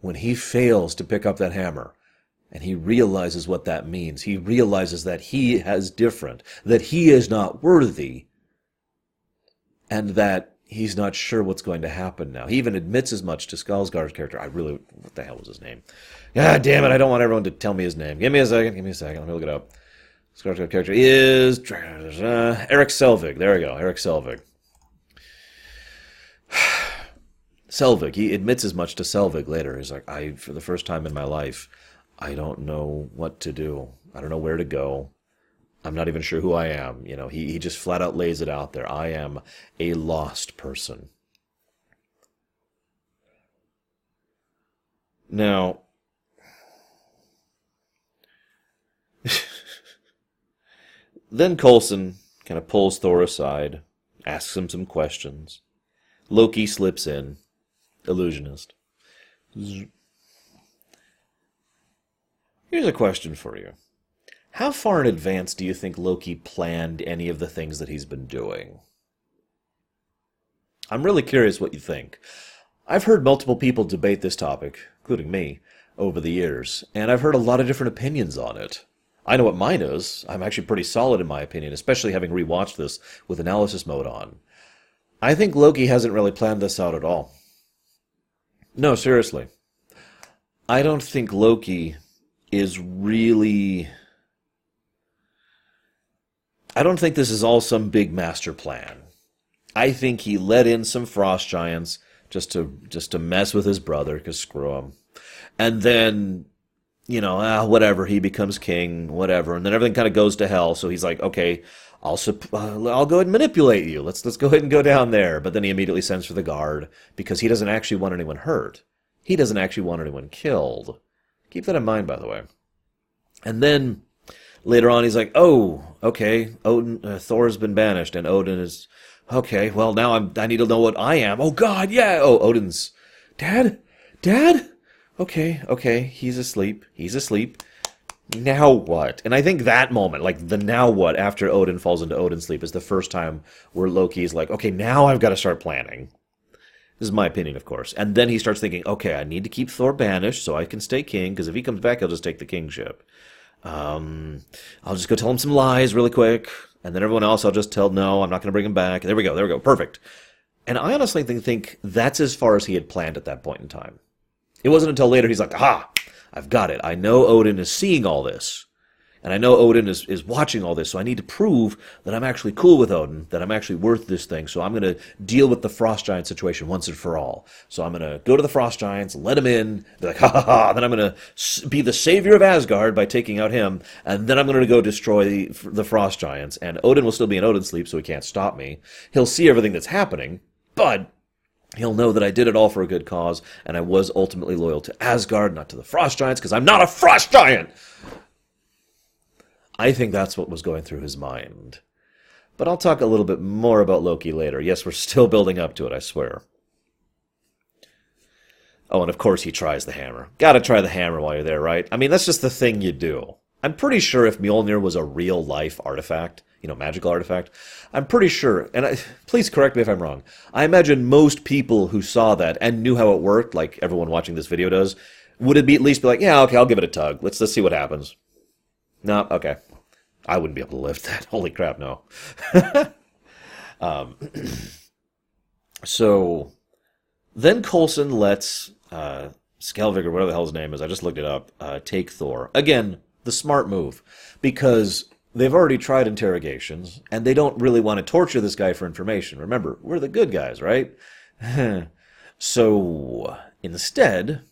When he fails to pick up that hammer, and he realizes what that means, he realizes that he is different, that he is not worthy, and that he's not sure what's going to happen now. He even admits as much to Skarsgård's character. I really... What the hell was his name? God damn it, I don't want everyone to tell me his name. Give me a second, give me a second. Let me look it up. Skarsgård's character is... Uh, Erik Selvig. There we go, Erik Selvig. Selvig. He admits as much to Selvig later. He's like, I, for the first time in my life, I don't know what to do. I don't know where to go. I'm not even sure who I am. You know, he, he just flat out lays it out there. I am a lost person. Now, then Coulson kind of pulls Thor aside, asks him some questions. Loki slips in, illusionist. Here's a question for you. How far in advance do you think Loki planned any of the things that he's been doing? I'm really curious what you think. I've heard multiple people debate this topic, including me, over the years, and I've heard a lot of different opinions on it. I know what mine is. I'm actually pretty solid in my opinion, especially having rewatched this with analysis mode on. I think Loki hasn't really planned this out at all. No, seriously. I don't think Loki is really... I don't think this is all some big master plan. I think he let in some frost giants just to just to mess with his brother, because screw him. And then, you know, ah, whatever, he becomes king, whatever. And then everything kind of goes to hell, so he's like, okay, I'll uh, I'll go ahead and manipulate you. Let's let's go ahead and go down there. But then he immediately sends for the guard, because he doesn't actually want anyone hurt. He doesn't actually want anyone killed. Keep that in mind, by the way. And then later on, he's like, oh, okay, Odin, uh, Thor has been banished, and Odin is, okay, well, now I'm, I need to know what I am. Oh, God, yeah. Oh, Odin's, Dad? Dad? Okay, okay, he's asleep. He's asleep. Now what? And I think that moment, like the now what, after Odin falls into Odin's sleep, is the first time where Loki's like, okay, now I've got to start planning. This is my opinion, of course. And then he starts thinking, okay, I need to keep Thor banished so I can stay king, because if he comes back, he'll just take the kingship. Um, I'll just go tell him some lies really quick, and then everyone else I'll just tell, no, I'm not going to bring him back. There we go, there we go, perfect. And I honestly think that's as far as he had planned at that point in time. It wasn't until later he's like, aha, I've got it. I know Odin is seeing all this, and I know Odin is, is watching all this, so I need to prove that I'm actually cool with Odin, that I'm actually worth this thing, so I'm going to deal with the Frost Giant situation once and for all. So I'm going to go to the Frost Giants, let him in, be like, ha ha ha, then I'm going to be the savior of Asgard by taking out him, and then I'm going to go destroy the, the Frost Giants, and Odin will still be in Odin's sleep, so he can't stop me. He'll see everything that's happening, but he'll know that I did it all for a good cause, and I was ultimately loyal to Asgard, not to the Frost Giants, because I'm not a Frost Giant! I think that's what was going through his mind. But I'll talk a little bit more about Loki later. Yes, we're still building up to it, I swear. Oh, and of course he tries the hammer. Gotta try the hammer while you're there, right? I mean, that's just the thing you do. I'm pretty sure if Mjolnir was a real-life artifact, you know, magical artifact, I'm pretty sure, and I, please correct me if I'm wrong, I imagine most people who saw that and knew how it worked, like everyone watching this video does, would at least be like, yeah, okay, I'll give it a tug. Let's, let's see what happens. No, okay. I wouldn't be able to lift that. Holy crap, no. um, so, then Coulson lets uh, Selvig, or whatever the hell his name is, I just looked it up, uh, take Thor. Again, the smart move, because they've already tried interrogations, and they don't really want to torture this guy for information. Remember, we're the good guys, right? So, instead,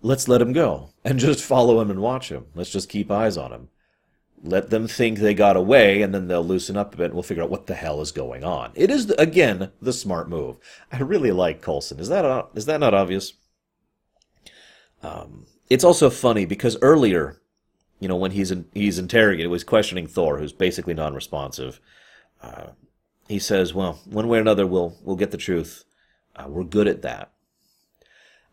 let's let him go and just follow him and watch him. Let's just keep eyes on him. Let them think they got away, and then they'll loosen up a bit, and we'll figure out what the hell is going on. It is, again, the smart move. I really like Coulson. Is that, is that not obvious? Um, it's also funny, because earlier, you know, when he's in, he's interrogated, he's questioning Thor, who's basically non-responsive. Uh, he says, well, one way or another, we'll, we'll get the truth. Uh, we're good at that.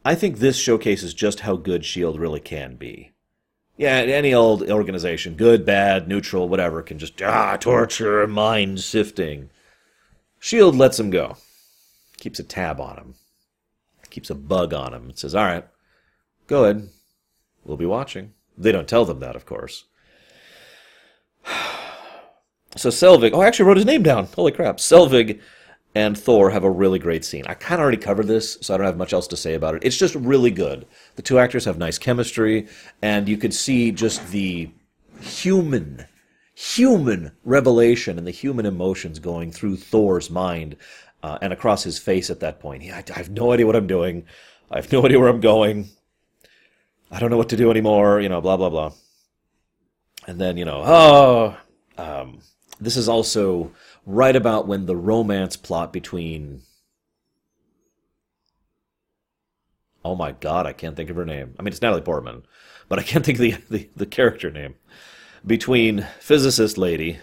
I think this showcases just how good S H I E L D really can be. Yeah, any old organization, good, bad, neutral, whatever, can just, ah, torture, mind sifting. S H I E L D lets him go. Keeps a tab on him. Keeps a bug on him. It says, all right, go ahead. We'll be watching. They don't tell them that, of course. So Selvig, oh, I actually wrote his name down. Holy crap. Selvig and Thor have a really great scene. I kind of already covered this, so I don't have much else to say about it. It's just really good. The two actors have nice chemistry, and you could see just the human, human revelation and the human emotions going through Thor's mind uh, and across his face at that point. He, I, I have no idea what I'm doing. I have no idea where I'm going. I don't know what to do anymore, you know, blah, blah, blah. And then, you know, oh, um, this is also right about when the romance plot between... Oh my God, I can't think of her name. I mean, it's Natalie Portman, but I can't think of the, the, the character name. Between physicist lady...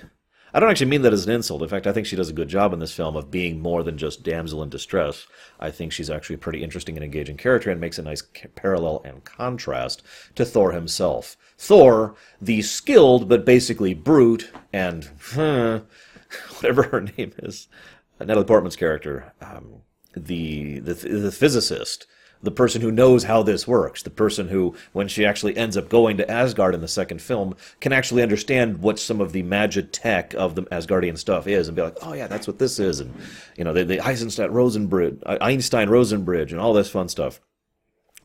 I don't actually mean that as an insult. In fact, I think she does a good job in this film of being more than just damsel in distress. I think she's actually a pretty interesting and engaging character and makes a nice parallel and contrast to Thor himself. Thor, the skilled but basically brute and... Huh, whatever her name is, Natalie Portman's character, um, the, the the physicist, the person who knows how this works, the person who, when she actually ends up going to Asgard in the second film, can actually understand what some of the magitech of the Asgardian stuff is and be like, oh yeah, that's what this is. And, you know, the, the Einstein-Rosen bridge, Einstein-Rosen bridge and all this fun stuff.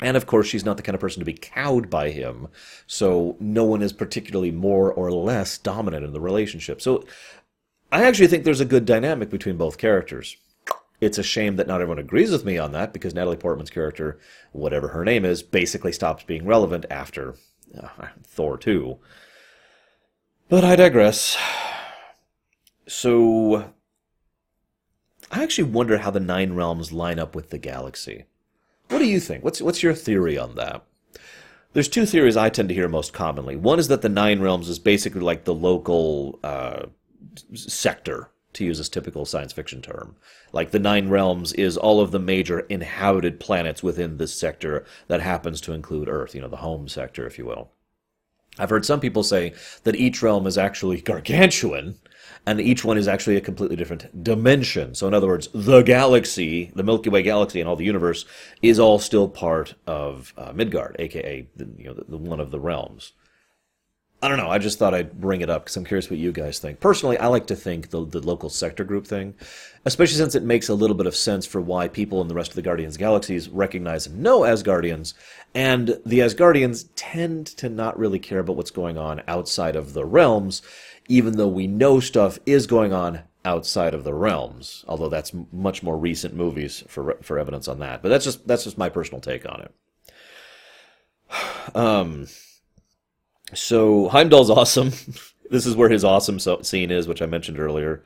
And, of course, she's not the kind of person to be cowed by him, so no one is particularly more or less dominant in the relationship. So I actually think there's a good dynamic between both characters. It's a shame that not everyone agrees with me on that, because Natalie Portman's character, whatever her name is, basically stops being relevant after uh, Thor two. But I digress. So I actually wonder how the Nine Realms line up with the galaxy. What do you think? What's what's your theory on that? There's two theories I tend to hear most commonly. One is that the Nine Realms is basically like the local uh, sector, to use this typical science fiction term. Like the Nine Realms is all of the major inhabited planets within this sector that happens to include Earth, you know, the home sector, if you will. I've heard some people say that each realm is actually gargantuan, and each one is actually a completely different dimension. So in other words, the galaxy, the Milky Way galaxy and all the universe, is all still part of uh, Midgard, a k a the, you know, the, the one of the realms. I don't know, I just thought I'd bring it up because I'm curious what you guys think. Personally, I like to think the, the local sector group thing, especially since it makes a little bit of sense for why people in the rest of the Guardians galaxies recognize and know Asgardians, and the Asgardians tend to not really care about what's going on outside of the realms, even though we know stuff is going on outside of the realms, although that's much more recent movies for for evidence on that. But that's just that's just my personal take on it. Um, so Heimdall's awesome. This is where his awesome so- scene is, which I mentioned earlier.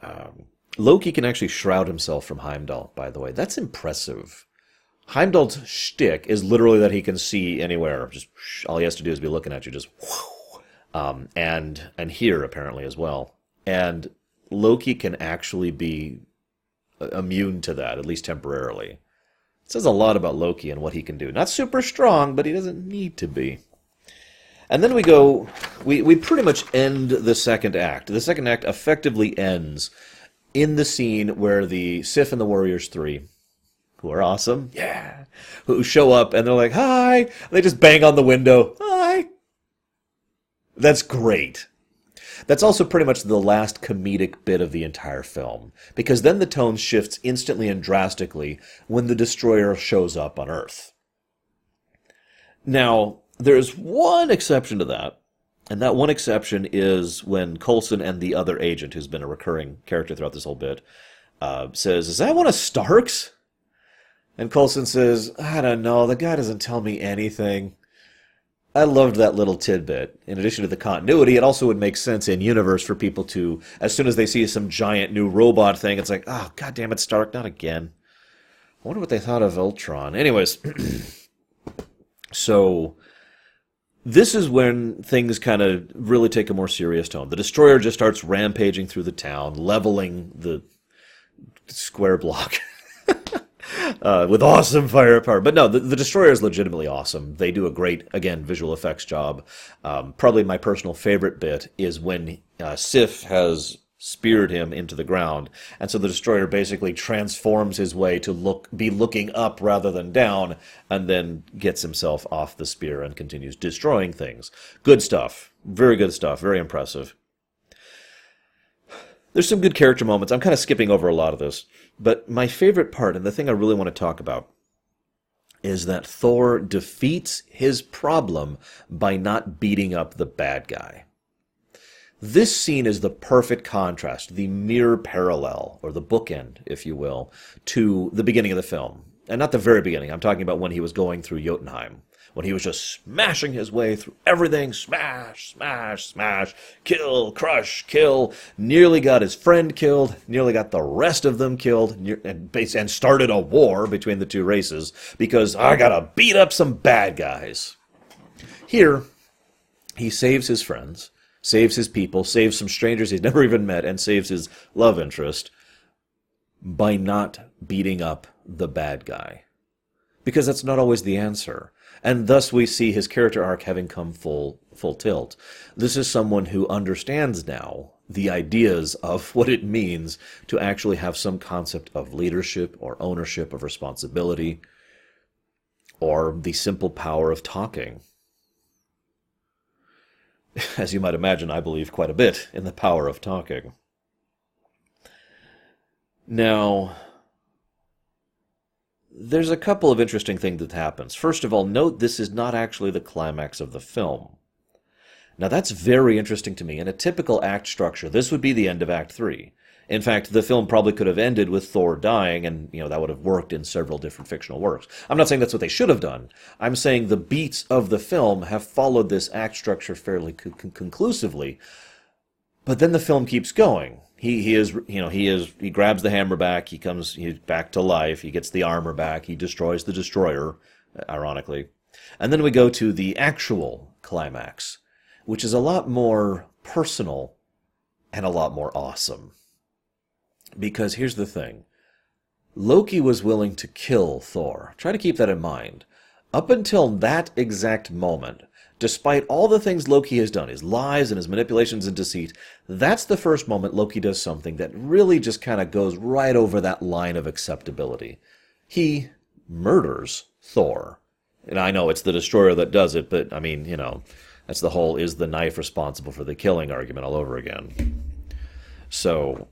Um, Loki can actually shroud himself from Heimdall, by the way. That's impressive. Heimdall's shtick is literally that he can see anywhere. Just all he has to do is be looking at you, just whoo. Um, and and here, apparently, as well. And Loki can actually be immune to that, at least temporarily. It says a lot about Loki and what he can do. Not super strong, but he doesn't need to be. And then we go, we, we pretty much end the second act. The second act effectively ends in the scene where the Sif and the Warriors three, who are awesome, yeah, who show up and they're like, hi, and they just bang on the window, hi. That's great. That's also pretty much the last comedic bit of the entire film, because then the tone shifts instantly and drastically when the Destroyer shows up on Earth. Now, there's one exception to that, and that one exception is when Coulson and the other agent, who's been a recurring character throughout this whole bit, uh, says, is that one of Stark's? And Coulson says, I don't know, the guy doesn't tell me anything. I loved that little tidbit. In addition to the continuity, it also would make sense in-universe for people to, as soon as they see some giant new robot thing, it's like, oh, goddammit, Stark, not again. I wonder what they thought of Ultron. Anyways, so this is when things kind of really take a more serious tone. The Destroyer just starts rampaging through the town, leveling the square block. Uh, with awesome firepower. But no, the, the Destroyer is legitimately awesome. They do a great, again, visual effects job. Um, probably my personal favorite bit is when uh, Sif has speared him into the ground, and so the Destroyer basically transforms his way to look, be looking up rather than down, and then gets himself off the spear and continues destroying things. Good stuff. Very good stuff. Very impressive. There's some good character moments. I'm kind of skipping over a lot of this. But my favorite part, and the thing I really want to talk about, is that Thor defeats his problem by not beating up the bad guy. This scene is the perfect contrast, the mirror parallel, or the bookend, if you will, to the beginning of the film. And not the very beginning. I'm talking about when he was going through Jotunheim, when he was just smashing his way through everything, smash, smash, smash, kill, crush, kill, nearly got his friend killed, nearly got the rest of them killed, and started a war between the two races because I gotta beat up some bad guys. Here, he saves his friends, saves his people, saves some strangers he's never even met, and saves his love interest by not beating up the bad guy. Because that's not always the answer. And thus we see his character arc having come full full tilt. This is someone who understands now the ideas of what it means to actually have some concept of leadership or ownership of responsibility. or the simple power of talking. As you might imagine, I believe quite a bit in the power of talking. Now, there's a couple of interesting things that happens. First of all, note this is not actually the climax of the film. Now, that's very interesting to me. In a typical act structure, this would be the end of Act three. In fact, the film probably could have ended with Thor dying, and you know that would have worked in several different fictional works. I'm not saying that's what they should have done. I'm saying the beats of the film have followed this act structure fairly con- conclusively. But then the film keeps going. He he is you know he is he grabs the hammer back. He comes he's back to life. He gets the armor back. He destroys the Destroyer, ironically, and then we go to the actual climax, which is a lot more personal and a lot more awesome. Because here's the thing. Loki was willing to kill Thor. Try to keep that in mind. Up until that exact moment, despite all the things Loki has done, his lies and his manipulations and deceit, that's the first moment Loki does something that really just kind of goes right over that line of acceptability. He murders Thor. And I know it's the Destroyer that does it, but I mean, you know, that's the whole is the knife responsible for the killing argument all over again. So...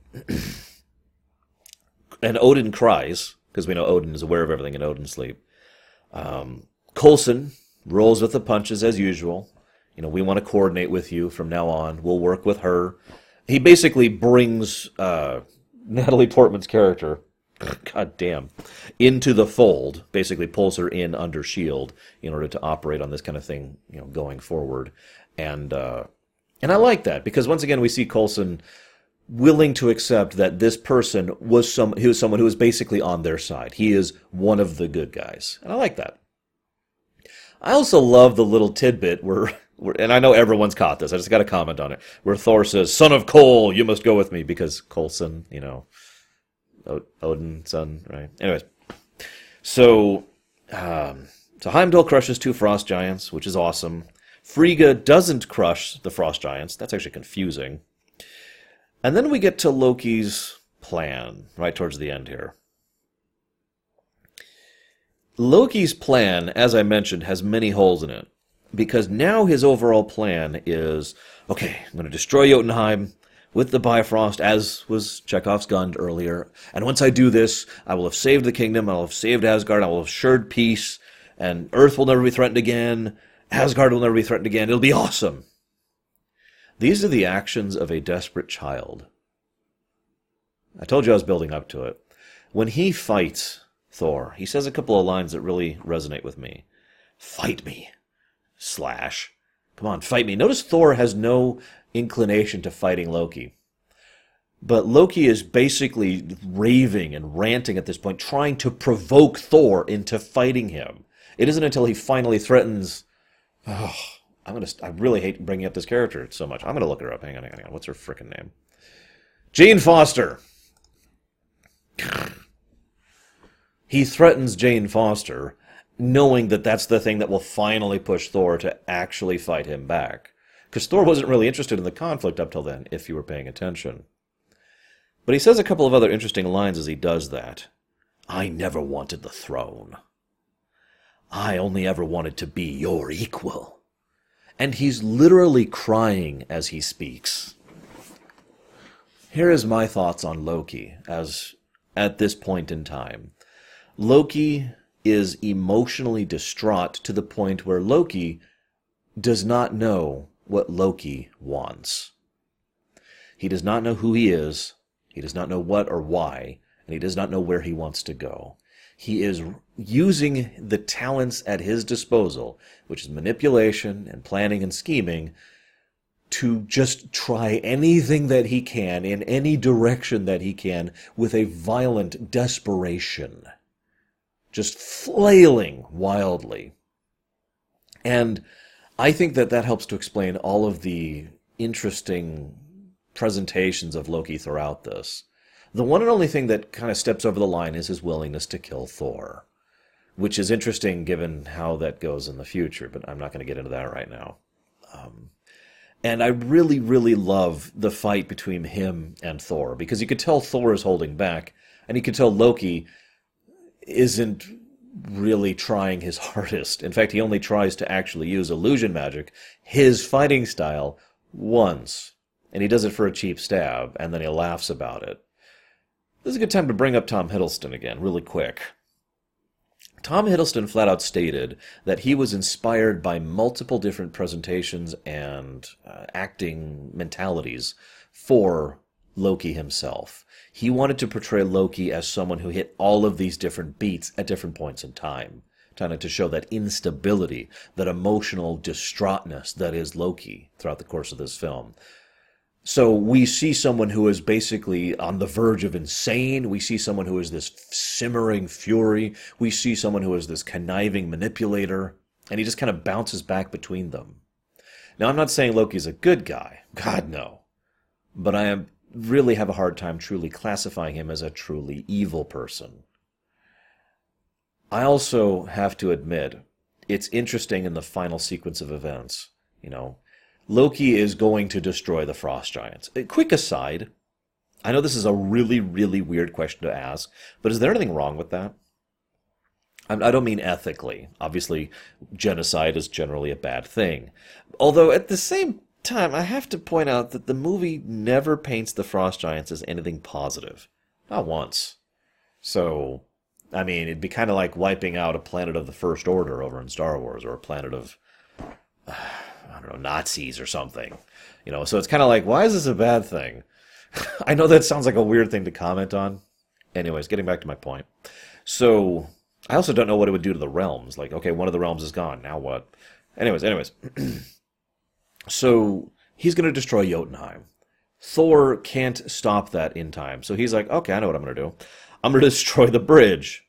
And Odin cries, because we know Odin is aware of everything in Odin's sleep. Um, Coulson rolls with the punches as usual. You know, we want to coordinate with you from now on. We'll work with her. He basically brings uh, Natalie Portman's character, God damn, into the fold. Basically pulls her in under S H I E L D in order to operate on this kind of thing, you know, going forward. And uh, and I like that, because once again we see Coulson willing to accept that this person was some he was someone who was basically on their side. He is one of the good guys. And I like that. I also love the little tidbit where, where and I know everyone's caught this, I just got to comment on it, where Thor says, "Son of Cole, you must go with me," because Coulson, you know, Od- Odin, son, right? Anyways. So, um, so Heimdall crushes two frost giants, which is awesome. Frigga doesn't crush the frost giants. That's actually confusing. And then we get to Loki's plan, right towards the end here. Loki's plan, as I mentioned, has many holes in it. Because now his overall plan is, okay, I'm going to destroy Jotunheim with the Bifrost, as was Chekhov's gun earlier. And once I do this, I will have saved the kingdom, I will have saved Asgard, I will have assured peace, and Earth will never be threatened again, Asgard will never be threatened again, it'll be awesome. These are the actions of a desperate child. I told you I was building up to it. When he fights Thor, he says a couple of lines that really resonate with me. Fight me. Slash. Come on, fight me. Notice Thor has no inclination to fighting Loki. But Loki is basically raving and ranting at this point, trying to provoke Thor into fighting him. It isn't until he finally threatens... Oh. I'm gonna. I really hate bringing up this character so much. I'm gonna look her up. Hang on, hang on, hang on. What's her frickin' name? Jane Foster. He threatens Jane Foster, knowing that that's the thing that will finally push Thor to actually fight him back. Because Thor wasn't really interested in the conflict up till then, if you were paying attention. But he says a couple of other interesting lines as he does that. I never wanted the throne. I only ever wanted to be your equal. And he's literally crying as he speaks. Here is my thoughts on Loki as at this point in time. Loki is emotionally distraught to the point where Loki does not know what Loki wants. He does not know who he is, he does not know what or why, and he does not know where he wants to go. He is using the talents at his disposal, which is manipulation and planning and scheming, to just try anything that he can in any direction that he can with a violent desperation, just flailing wildly. And I think that that helps to explain all of the interesting presentations of Loki throughout this. The one and only thing that kind of steps over the line is his willingness to kill Thor, which is interesting given how that goes in the future, but I'm not going to get into that right now. Um, and I really, really love the fight between him and Thor, because you could tell Thor is holding back, and you could tell Loki isn't really trying his hardest. In fact, he only tries to actually use illusion magic, his fighting style, once. And he does it for a cheap stab, and then he laughs about it. This is a good time to bring up Tom Hiddleston again, really quick. Tom Hiddleston flat out stated that he was inspired by multiple different presentations and uh, acting mentalities for Loki himself. He wanted to portray Loki as someone who hit all of these different beats at different points in time, trying to show that instability, that emotional distraughtness that is Loki throughout the course of this film. So we see someone who is basically on the verge of insane. We see someone who is this simmering fury. We see someone who is this conniving manipulator. And he just kind of bounces back between them. Now, I'm not saying Loki's a good guy. God, no. But I am, really have a hard time truly classifying him as a truly evil person. I also have to admit, it's interesting in the final sequence of events, you know, Loki is going to destroy the Frost Giants. A quick aside, I know this is a really, really weird question to ask, but is there anything wrong with that? I don't mean ethically. Obviously, genocide is generally a bad thing. Although, at the same time, I have to point out that the movie never paints the Frost Giants as anything positive. Not once. So, I mean, it'd be kind of like wiping out a planet of the First Order over in Star Wars, or a planet of... Uh, I don't know, Nazis or something. You know, so it's kind of like, why is this a bad thing? I know that sounds like a weird thing to comment on. Anyways, getting back to my point. So, I also don't know what it would do to the realms. Like, okay, one of the realms is gone, now what? Anyways, anyways. So, he's going to destroy Jotunheim. Thor can't stop that in time. So he's like, okay, I know what I'm going to do. I'm going to destroy the bridge.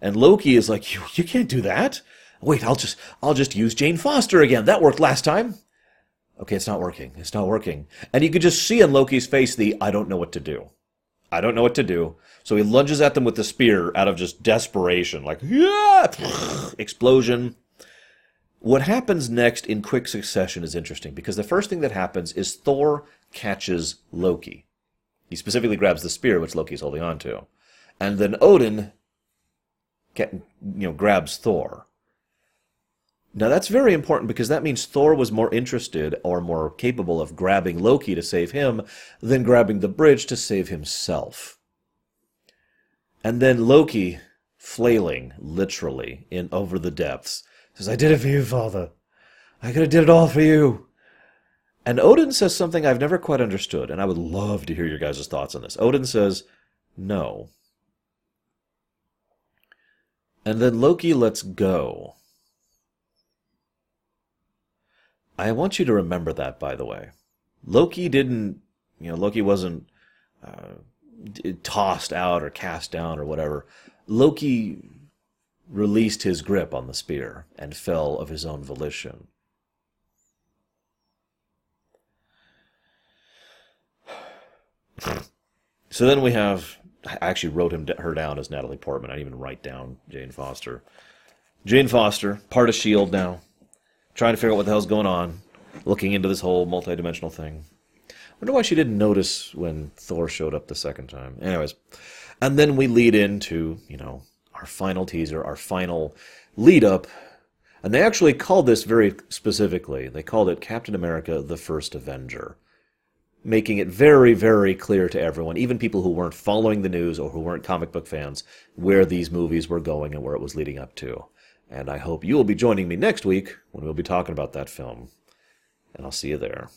And Loki is like, you, you can't do that. Wait, I'll just I'll just use Jane Foster again. That worked last time. Okay, it's not working. It's not working. And you could just see in Loki's face the, I don't know what to do. I don't know what to do. So he lunges at them with the spear out of just desperation. Like, yeah! Explosion. What happens next in quick succession is interesting, because the first thing that happens is Thor catches Loki. He specifically grabs the spear, which Loki's holding on to. And then Odin you know, grabs Thor. Now, that's very important because that means Thor was more interested or more capable of grabbing Loki to save him than grabbing the bridge to save himself. And then Loki, flailing, literally, in over the depths, says, I did it for you, Father. I could have did it all for you. And Odin says something I've never quite understood, and I would love to hear your guys' thoughts on this. Odin says, no. And then Loki lets go. I want you to remember that, by the way. Loki didn't, you know, Loki wasn't uh, tossed out or cast down or whatever. Loki released his grip on the spear and fell of his own volition. So then we have, I actually wrote him her down as Natalie Portman. I didn't even write down Jane Foster. Jane Foster, part of S H I E L D now. Trying to figure out what the hell's going on, looking into this whole multidimensional thing. I wonder why she didn't notice when Thor showed up the second time. Anyways, and then we lead into, you know, our final teaser, our final lead-up, and they actually called this very specifically. They called it Captain America, the First Avenger, making it very, very clear to everyone, even people who weren't following the news or who weren't comic book fans, where these movies were going and where it was leading up to. And I hope you will be joining me next week when we'll be talking about that film. And I'll see you there.